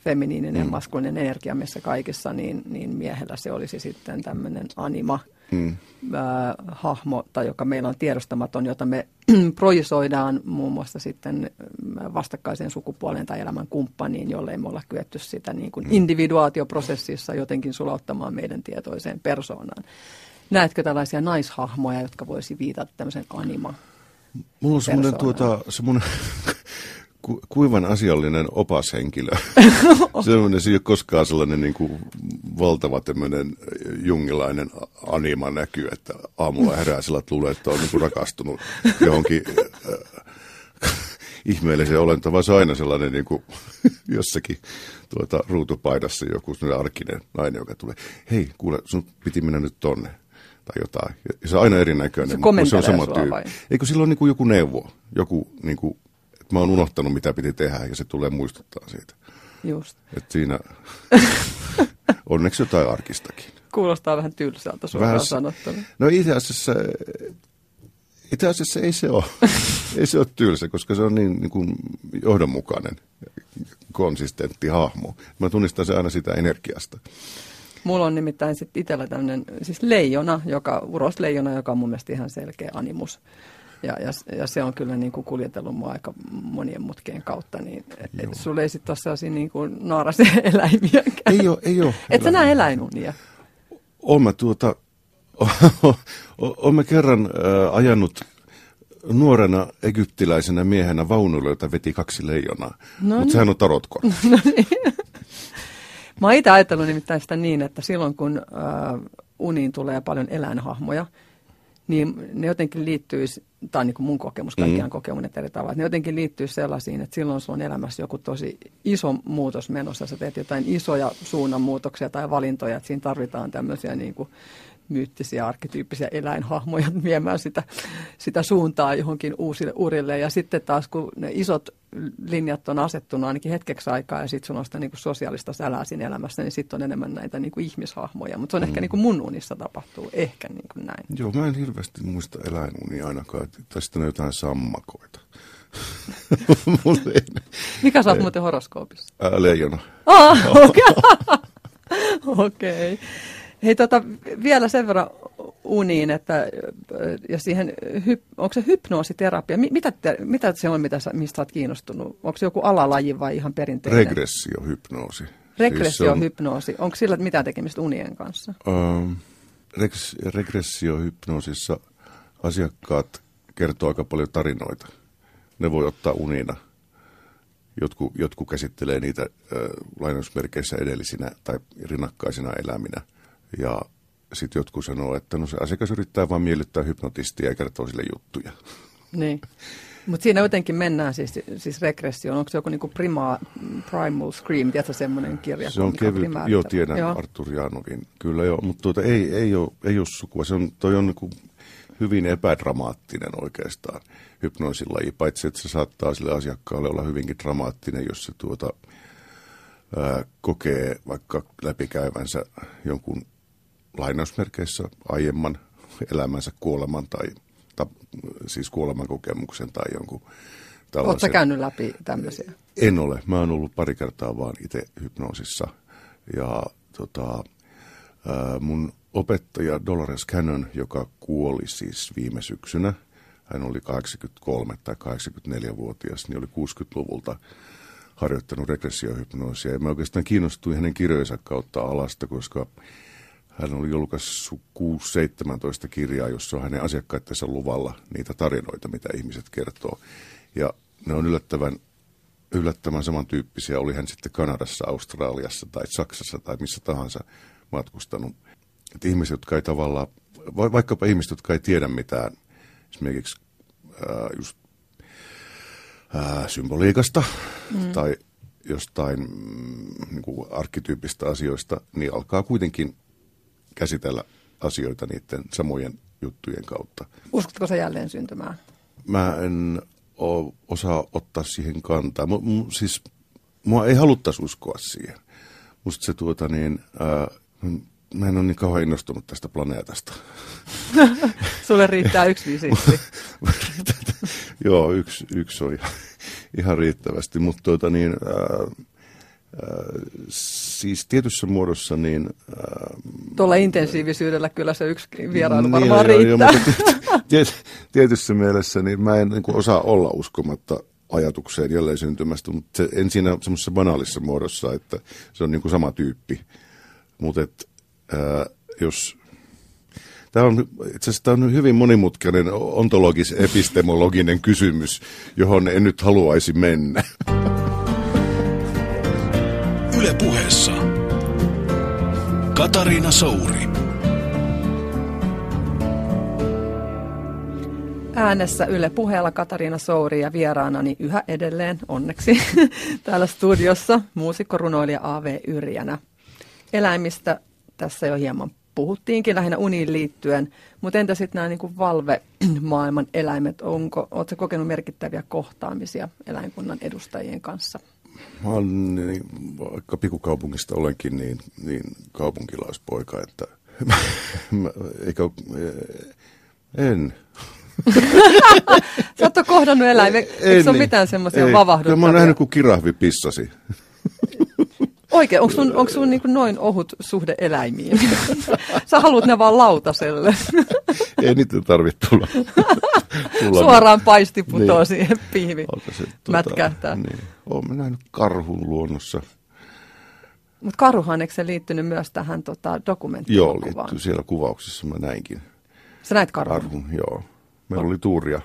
feminiininen ja maskuliininen energia meissä kaikessa, niin miehellä se olisi sitten tämmöinen anima. Hahmo, tai joka meillä on tiedostamaton, jota me projisoidaan muun muassa sitten vastakkaiseen sukupuoleen tai elämän kumppaniin, jolle emme olla kyetty sitä niin kuin individuaatioprosessissa jotenkin sulauttamaan meidän tietoiseen persoonaan. Näetkö tällaisia naishahmoja, jotka voisi viitata tämmöisen anima-persoonaan? Mulla on semmoinen kuivan asiallinen opashenkilö. Semmoinen, se ei ole koskaan sellainen niin kuin valtava tämmöinen jungilainen anima näkyy, että aamulla herää sillä, että luulee, että on niin kuin rakastunut johonkin ihmeelliseen olentoon, vaan se on aina sellainen niin kuin jossakin ruutupaidassa joku sellainen arkinen nainen, joka tulee, hei kuule, sun piti mennä nyt tonne tai jotain. Ja se on aina erinäköinen, mutta se on sama tyyppi. Eikö silloin niin kuin joku neuvo, joku niin kuin mä oon unohtanut, mitä piti tehdä, ja se tulee muistuttaa siitä. Just. Että siinä onneksi jotain arkistakin. Kuulostaa vähän tylsältä suoraan sanottuna. No itse asiassa ei se ole. Ei se ole tylsä, koska se on niin kuin johdonmukainen, konsistentti hahmo. Mä tunnistan sen aina sitä energiasta. Mulla on nimittäin sitten itsellä tämmöinen siis leijona, urosleijona, joka on mun mielestä ihan selkeä animus. Ja se on kyllä niin kuin kuljetellut mua aika monien mutkien kautta, niin et sulle ei sitten ole sellaisia niin kuin naaraisia eläimiäkään. Ei ole. Et sä nää eläinunia? Oon mä kerran ajanut nuorena egyptiläisenä miehenä vaunuilla, jota veti 2 leijonaa. No mutta niin. Sehän on tarotkortti. No niin. Mä oon itse ajatellut nimittäin sitä niin, että silloin kun uniin tulee paljon eläinhahmoja, niin ne jotenkin liittyisi, tämä on niin kuin mun kokemus, kaikkiaan kokemunet eri tavalla, ne jotenkin liittyisi sellaisiin, että silloin sulla on elämässä joku tosi iso muutos menossa, sä teet jotain isoja suunnanmuutoksia tai valintoja, että siinä tarvitaan tämmöisiä niin kuin myyttisiä, arkkityyppisiä eläinhahmoja viemään sitä suuntaa johonkin uusille urille. Ja sitten taas, kun ne isot linjat on asettuna ainakin hetkeksi aikaa, ja sitten sulla on sitä niin kuin sosiaalista sälää siinä elämässä, niin sitten on enemmän näitä niin kuin ihmishahmoja. Mutta se on ehkä niin kuin mun unissa tapahtuu, ehkä niin kuin näin. Joo, mä en hirveästi muista eläinunia ainakaan, tai sitten on jotain sammakoita. Mikä sä oot muuten horoskoopissa? Leijona. Okei. Hei vielä sen verran uniin, että ja siihen, onko se hypnoositerapia? Mitä se on, mistä olet kiinnostunut? Onko se joku alalaji vai ihan perinteinen? Regressiohypnoosi. Regressiohypnoosi. Onko sillä mitään tekemistä unien kanssa? Regressiohypnoosissa asiakkaat kertoo aika paljon tarinoita. Ne voi ottaa unina. Jotkut käsittelee niitä lainausmerkeissä edellisinä tai rinnakkaisina eläminä. Ja sitten jotkut sanoo, että no se asiakas yrittää vaan miellyttää hypnotistia ja kertoo sille juttuja. Niin. Mutta siinä jotenkin mennään siis regressioon. Onko se joku niinku Primal Scream, tiedätkö semmoinen kirja? Se on kevyt. Joo, tiedän Artur Janovin. Kyllä joo, mutta ei ole sukua. Se on, toi on niinku hyvin epädramaattinen oikeastaan hypnoosilaji, paitsi että se saattaa sille asiakkaalle olla hyvinkin dramaattinen, jos se kokee vaikka läpikäyvänsä jonkun lainausmerkeissä aiemman elämänsä kuoleman tai siis kuoleman kokemuksen tai jonkun tällaisen. Oletko käynyt läpi tämmöisiä? En ole. Mä oon ollut pari kertaa vaan itse hypnoosissa. Ja mun opettaja Dolores Cannon, joka kuoli siis viime syksynä, hän oli 83 tai 84-vuotias, niin oli 60-luvulta harjoittanut regressiohypnoosia. Ja mä oikeastaan kiinnostuin hänen kirjojensa kautta alasta, koska hän oli julkaissut 6-17 kirjaa, jossa on hänen asiakkaittensa luvalla niitä tarinoita, mitä ihmiset kertoo. Ja ne on yllättävän samantyyppisiä. Oli hän sitten Kanadassa, Australiassa tai Saksassa tai missä tahansa matkustanut. Että ihmiset, jotka ei tavallaan, vaikkapa ihmiset, jotka ei tiedä mitään, esimerkiksi just symboliikasta tai jostain niin kuin arkkityyppistä asioista, niin alkaa kuitenkin käsitellä asioita niiden samojen juttujen kautta. Uskotko sä jälleen syntymään? Mä en osaa ottaa siihen kantaa. Siis mua ei haluttaisi uskoa siihen. Musta se mä en ole niin kauhean innostunut tästä planeetasta. Sulle riittää yksi visiitti. Joo, yksi on ihan riittävästi, mutta siis tietyssä muodossa niin... Tuolla intensiivisyydellä kyllä se yksi vierailu niin, varmaan riittää. Tietyssä mielessä niin mä en niin osaa olla uskomatta ajatukseen jälleen syntymästä, mutta se, en siinä semmoisessa banaalissa muodossa, että se on niin kuin sama tyyppi. Mutta jos... Tämä on hyvin monimutkainen ontologis-epistemologinen kysymys, johon en nyt haluaisi mennä. Yle Puheessa Katariina Souri. Äänessä Yle Puheella Katariina Souri ja vieraanani yhä edelleen, onneksi, täällä studiossa muusikkorunoilija A.W. Yrjänä. Eläimistä tässä jo hieman puhuttiinkin lähinnä uniin liittyen, mutta entä sitten nämä niin valve-maailman eläimet? Oletko kokenut merkittäviä kohtaamisia eläinkunnan edustajien kanssa? Mä olen, vaikka pikkukaupungista olenkin, niin kaupunkilaispoika, että en. Sä ootko kohdannut eläimen? Eikö se ole mitään semmoisia vavahduttamia? Mä oon nähnyt, kun kirahvi pissasi. Oikein, onko sun niin kuin noin ohut suhde eläimiin? Sä haluat ne vaan lautaselle. Ei niitä tarvitse tulla. Suoraan paisti putoo niin siihen pihviin. Mätkähtää. Niin. Olen nähnyt karhun luonnossa. Mutta karhuhan, eikö se liittynyt myös tähän dokumenttiin? Joo, liittyy siellä kuvauksessa, mä näinkin. Sä näit karhun? Joo. Meillä oli tuuria.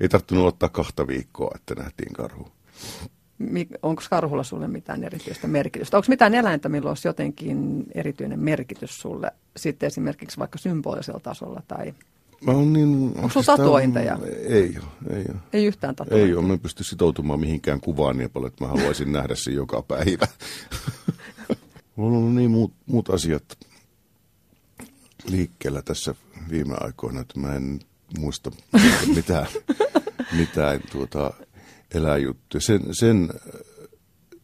Ei tarvinnut ottaa 2 viikkoa, että nähtiin karhu. Onko karhulla sulle mitään erityistä merkitystä? Onko mitään eläintä, milloin olisi jotenkin erityinen merkitys sulle? Sitten esimerkiksi vaikka symbolisella tasolla tai... Onko sulla tatuointeja? Ei ole. Ei yhtään tatuointeja? Ei ole. Mä en pysty sitoutumaan mihinkään kuvaan niin paljon, että mä haluaisin nähdä sen joka päivä. Mulla on ollut niin muut asiat liikkeellä tässä viime aikoina, että mä en muista mitään eläjuttuja.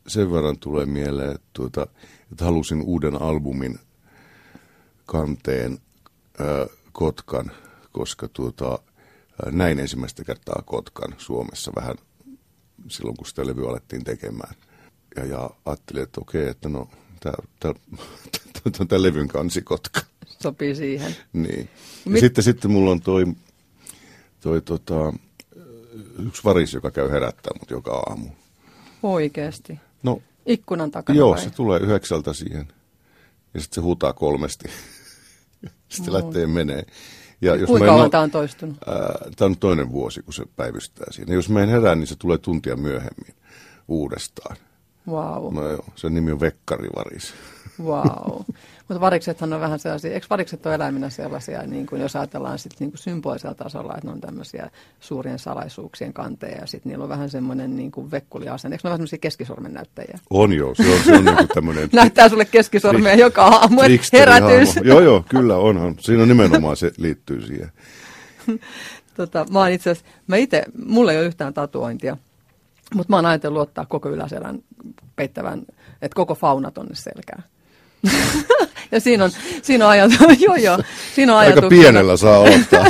Sen verran tulee mieleen, että halusin uuden albumin kanteen Kotkan, koska näin ensimmäistä kertaa Kotkan Suomessa vähän silloin, kun sitä levyä alettiin tekemään. Ja ajattelin, että okei, että no, tämä levyn kansi Kotka. Sopii siihen. Niin. Sitten mulla on toi yksi varis, joka käy herättää mut joka aamu. Oikeesti? No. Ikkunan takana? Joo, vai? Se tulee 9 siihen. Ja sitten se huutaa 3. Sitten lähtee menee. Kuinka kauan tämä on toistunut? Tämä on 2. vuosi, kun se päivystää siinä. Jos mä en herää, niin se tulee tuntia myöhemmin uudestaan. Wow. No joo, sen nimi on vekkarivaris. Wow. Mutta variksethan on vähän sellaisia, eikö varikset ole eläiminä sellaisia, niin kuin jos ajatellaan sitten niin kuin symbolisella tasolla, että ne on tämmöisiä suurien salaisuuksien kanteja, ja sitten niillä on vähän semmoinen niin kuin vekkuliasenne. Eikö ne ole vähän semmoisia keskisormen näyttäjiä? On joo, se on niin kuin tämmöinen... Näyttää sulle keskisormea joka aamu, herätys. Joo, kyllä onhan. Siinä nimenomaan se liittyy siihen. Mulla ei ole yhtään tatuointia. Mutta mä oon ajatellut ottaa koko yläselän peittävän, että koko fauna tonne selkään. Ja siinä on ajatus. Joo. Siinä on aika pienellä saa ottaa,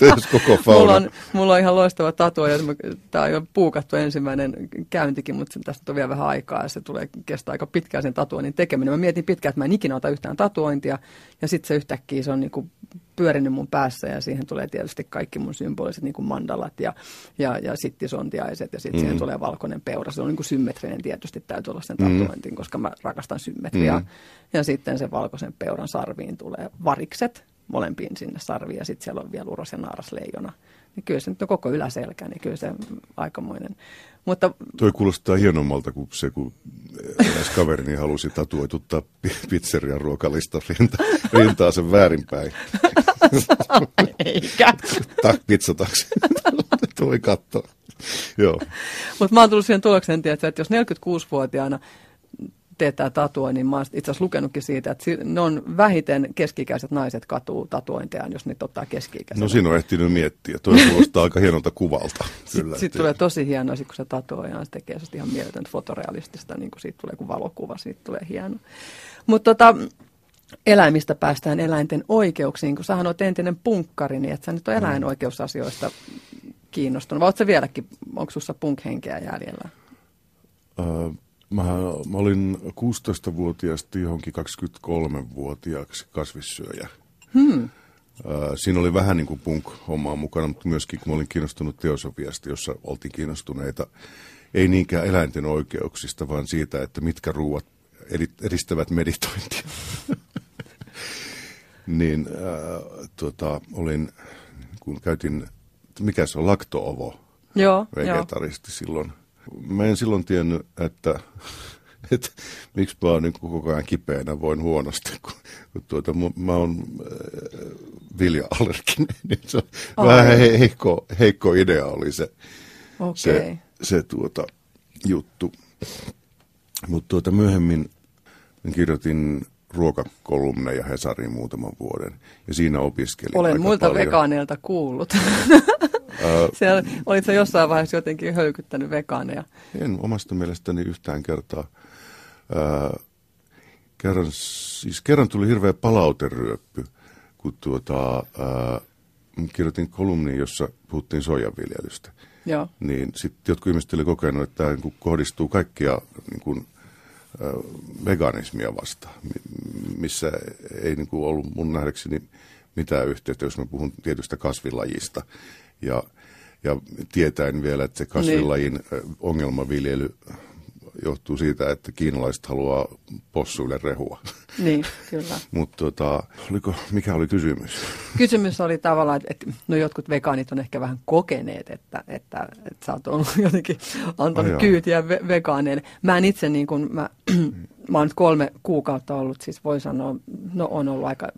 jos koko fauna. Mulla on ihan loistava tatuoja. Tämä on jo puukattu ensimmäinen käyntikin, mutta tästä on vielä vähän aikaa. Ja se tulee kestää aika pitkään sen tatuoinnin tekeminen. Mä mietin pitkään, että mä en ikinä ota yhtään tatuointia. Ja sitten se yhtäkkiä se on niinku pyörinyt mun päässä ja siihen tulee tietysti kaikki mun symboliset niin kuin mandalat ja sittisontiaiset ja sitten siihen tulee valkoinen peura. Se on niin kuin symmetrinen, tietysti täytyy olla sen tatuointiin, koska mä rakastan symmetriaa. Ja sitten sen valkoisen peuran sarviin tulee varikset molempiin sinne sarviin ja sitten siellä on vielä uros ja naaras leijona. Niin kyllä se nyt on koko yläselkä, niin kyllä se aikamoinen. Mutta... Toi kuulostaa hienommalta kuin se, kun eräs kaverini halusi tatuoituttaa pizzerian ruokalista rintaa sen väärinpäin. Eikä. Pizzataksi. Toi katto. Joo. Mutta mä oon tullut siihen tulokseen, että jos 46-vuotiaana teet tämä tatuoin, niin mä oon itse asiassa lukenutkin siitä, että ne on vähiten keski-ikäiset naiset katuu tatuointejaan, jos niitä ottaa keski-ikäisenä. No siinä on ehtinyt miettiä. Tuo kuulostaa aika hienolta kuvalta. Sitten tulee tosi hienoa, kun se tatuoja se tekee se ihan mieletöntä fotorealistista, niin kuin siitä tulee kuin valokuva, siitä tulee hieno. Mutta eläimistä päästään eläinten oikeuksiin, kun sähän oot entinen punkkari, niin et sä nyt on eläinoikeusasioista kiinnostunut? Vai oletko sä vieläkin, onko sussa punk-henkeä jäljellä? Mä olin 16-vuotiaasti johonkin 23-vuotiaaksi kasvissyöjä. Siinä oli vähän niin kuin punk-hommaa mukana, mutta myöskin kun mä olin kiinnostunut teosofiasta, jossa oltiin kiinnostuneita ei niinkään eläinten oikeuksista, vaan siitä, että mitkä ruuat edistävät meditointia. Niin olin, kun käytin, mikä se on, lakto-ovo, vegetaristi silloin. Mä en silloin tiennyt, että miksi mä oon niin koko ajan kipeänä, voin huonosti, kun mä oon vilja-allerginen, niin se on vähän heikko idea oli se, se juttu. Mutta myöhemmin kirjoitin ruokakolumneja Hesariin muutaman vuoden, ja siinä opiskelin. Olen muilta vegaaneilta kuullut. Olitko jossain vaiheessa jotenkin höykyttänyt vegaaneja? En omasta mielestäni yhtään kertaa. Kerran tuli hirveä palauteryöppy, kun kirjoitin kolumnin, jossa puhuttiin soijanviljelystä. Joo. Niin sitten jotkut ihmiset oli kokenut, että tämä kohdistuu kaikkia niin kuin, veganismia vastaan, missä ei niin kuin, ollut mun nähdäkseni mitään yhteyttä, jos mä puhun tietystä kasvilajista. Ja tietäen vielä, että se kasvilajin ongelmaviljely johtuu siitä, että kiinalaiset haluaa possuille rehua. Niin, kyllä. Mutta mikä oli kysymys? Kysymys oli tavallaan, että no jotkut vegaanit on ehkä vähän kokeneet, että sä oot ollut jotenkin antanut kyytiä vegaaneille. Mä en itse niin kuin, mä oon nyt 3 kuukautta ollut, siis voi sanoa, no on ollut aika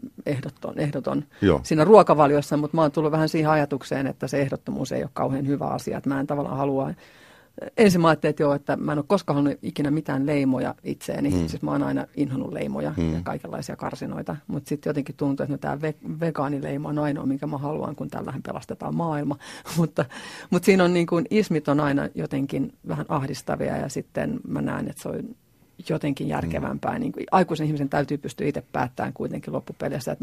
ehdoton siinä ruokavaliossa, mutta mä oon tullut vähän siihen ajatukseen, että se ehdottomuus ei ole kauhean hyvä asia, että mä en tavallaan halua. Ensin mä ajattelin, että mä en ole koskaan halunnut ikinä mitään leimoja itseeni. Siis mä oon aina inhonnut leimoja ja kaikenlaisia karsinoita. Mutta sitten jotenkin tuntuu, että no tämä vegaanileima on ainoa, minkä mä haluan, kun tällähän pelastetaan maailma. Mutta siinä on niin kuin, ismit on aina jotenkin vähän ahdistavia ja sitten mä näen, että se on jotenkin järkevämpää. Niin kuin, aikuisen ihmisen täytyy pystyä itse päättämään kuitenkin loppupeleissä.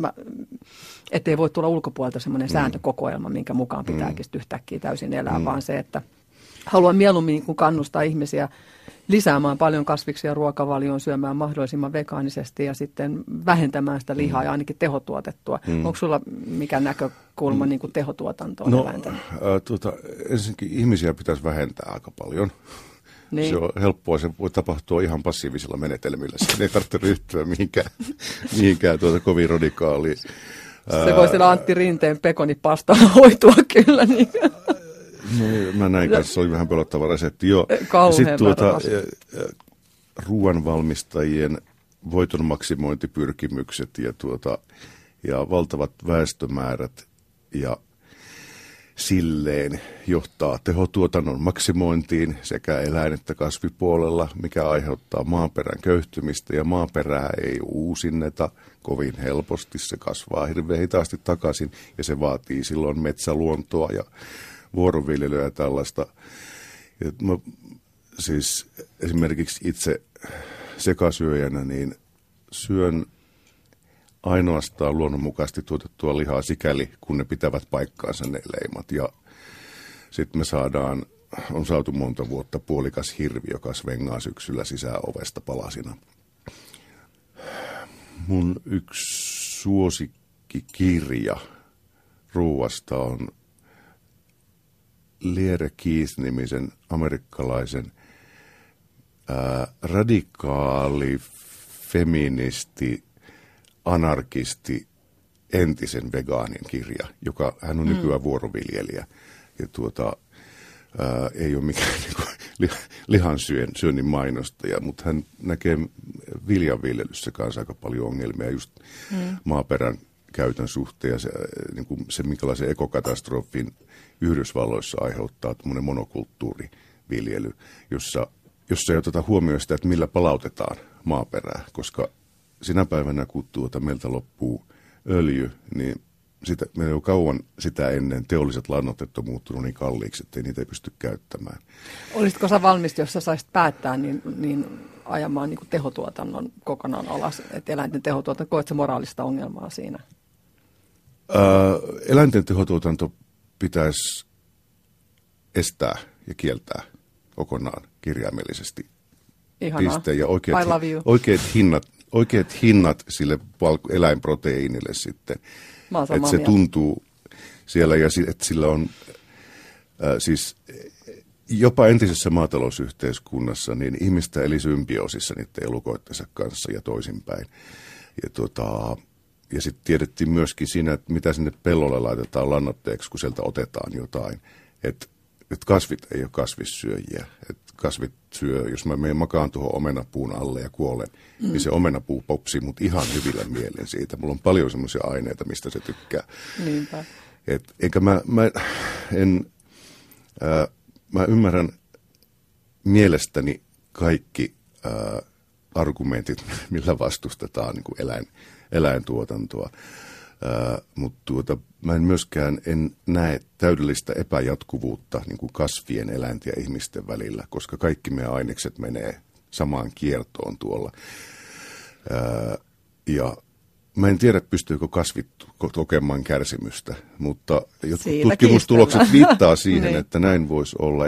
Että ei voi tulla ulkopuolelta semmoinen sääntökokoelma, minkä mukaan pitääkin yhtäkkiä täysin elää, vaan se, että haluan mieluummin kannustaa ihmisiä lisäämään paljon kasviksia ruokavalioon, syömään mahdollisimman vegaanisesti ja sitten vähentämään sitä lihaa ja ainakin tehotuotettua. Onko sulla mikä näkökulma niin kuin tehotuotantoon? No, ensinnäkin ihmisiä pitäisi vähentää aika paljon. Niin. Se on helppoa, se voi tapahtua ihan passiivisilla menetelmillä. Siinä ei tarvitse ryhtyä mihinkään kovin radikaaliin. Se voi siellä Antti Rinteen pekonipastalla hoitua kyllä niin. No, mä näin kanssa, se oli vähän pelottava resepti, joo. Sitten ruoanvalmistajien voiton maksimointipyrkimykset ja valtavat väestömäärät ja silleen johtaa tehotuotannon maksimointiin sekä eläin- että kasvipuolella, mikä aiheuttaa maaperän köyhtymistä ja maaperää ei uusinneta kovin helposti. Se kasvaa hirveän hitaasti takaisin ja se vaatii silloin metsäluontoa ja vuoroviljelyä ja tällaista. Ja mä, siis esimerkiksi itse sekasyöjänä niin syön ainoastaan luonnonmukaisesti tuotettua lihaa sikäli, kun ne pitävät paikkaansa ne leimat. Ja sitten me on saatu monta vuotta puolikas hirvi, joka svengaa syksyllä sisään ovesta palasina. Mun yksi suosikkikirja ruuasta on Liere Keith-nimisen amerikkalaisen radikaali feministi, anarkisti, entisen vegaanin kirja, joka hän on nykyään vuoroviljelijä ja ei ole mikään niin lihansyönnin mainostaja, mutta hän näkee viljanviljelyssä kanssa aika paljon ongelmia just maaperän käytön suhteen ja se minkälaisen ekokatastrofin Yhdysvalloissa aiheuttaa monokulttuuriviljely, jossa ei oteta huomioon sitä, että millä palautetaan maaperää, koska sinä päivänä kun meiltä loppuu öljy, niin meillä on kauan sitä ennen teolliset lannoitteet on muuttunut niin kalliiksi, että niitä ei pysty käyttämään. Olisitko sä valmis, jos sä saisit päättää, niin ajamaan niin kuin tehotuotannon kokonaan alas, että eläinten tehotuotanto, koetko sä moraalista ongelmaa siinä? Eläinten tehotuotanto pitäisi estää ja kieltää kokonaan kirjaimellisesti. Ihanaa. Ja oikeat hinnat sille eläinproteiinille sitten. Että se tuntuu siellä ja että sillä on siis jopa entisessä maatalousyhteiskunnassa niin ihmistä eli symbioosissa niiden elukoittensa kanssa ja toisinpäin. Ja sitten tiedettiin myöskin siinä, että mitä sinne pellolle laitetaan lannoitteeksi, kun sieltä otetaan jotain. Että et kasvit ei ole kasvissyöjiä. Et kasvit syö, jos mä menen makaan tuohon omenapuun alle ja kuolen, niin se omenapuu popsii mut ihan hyvillä mielin siitä. Mulla on paljon semmoisia aineita, mistä se tykkää. Niinpä. Et, enkä mä ymmärrän mielestäni kaikki argumentit, millä vastustetaan niin kuin eläintuotantoa, mutta mä en myöskään näe täydellistä epäjatkuvuutta niin kuin kasvien, eläinten ja ihmisten välillä, koska kaikki meidän ainekset menee samaan kiertoon tuolla. Ja mä en tiedä, pystyykö kasvit kokemaan kärsimystä, mutta jotkut tutkimustulokset viittaa siihen, niin, että näin voisi olla.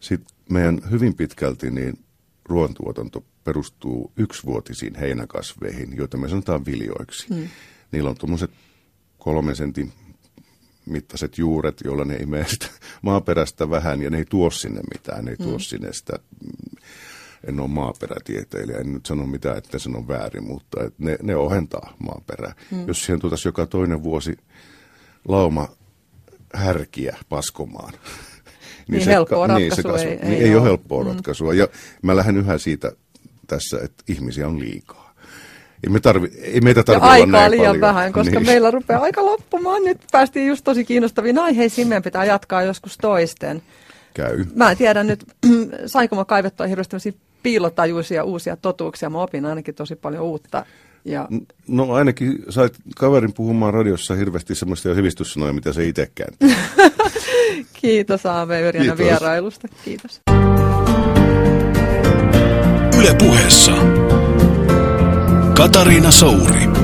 Sit meidän hyvin pitkälti niin ruoantuotanto perustuu yksivuotisiin heinäkasveihin, joita me sanotaan viljoiksi. Niillä on tuommoiset 3 sentin mittaiset juuret, joilla ne imee sitä maaperästä vähän ja ne ei tuo sinne mitään, ne ei tuo sinne sitä. En ole maaperätieteilijä, en nyt sano mitään, että sen on väärin, mutta että ne ohentaa maaperää. Jos siihen tuotaisiin joka toinen vuosi lauma härkiä paskomaan. Niin se ei ole helppoa ratkaisua. Ja mä lähden yhä siitä tässä, että ihmisiä on liikaa. Ei meitä tarvitse olla näin liian paljon. Vähän, koska meillä rupeaa aika loppumaan. Nyt päästiin just tosi kiinnostaviin aiheisiin. Meidän pitää jatkaa joskus toisten. Käy. Mä en tiedä nyt, sainko mä kaivettua hirveästi piilotajuisia uusia totuuksia. Mä opin ainakin tosi paljon uutta. Ja no ainakin sait kaverin puhumaan radiossa hirveästi semmoista sivistyssanoja, mitä se itse kääntää. Kiitos A.W. Yrjänä vierailusta. Kiitos. Yle Puheessa Katariina Souri.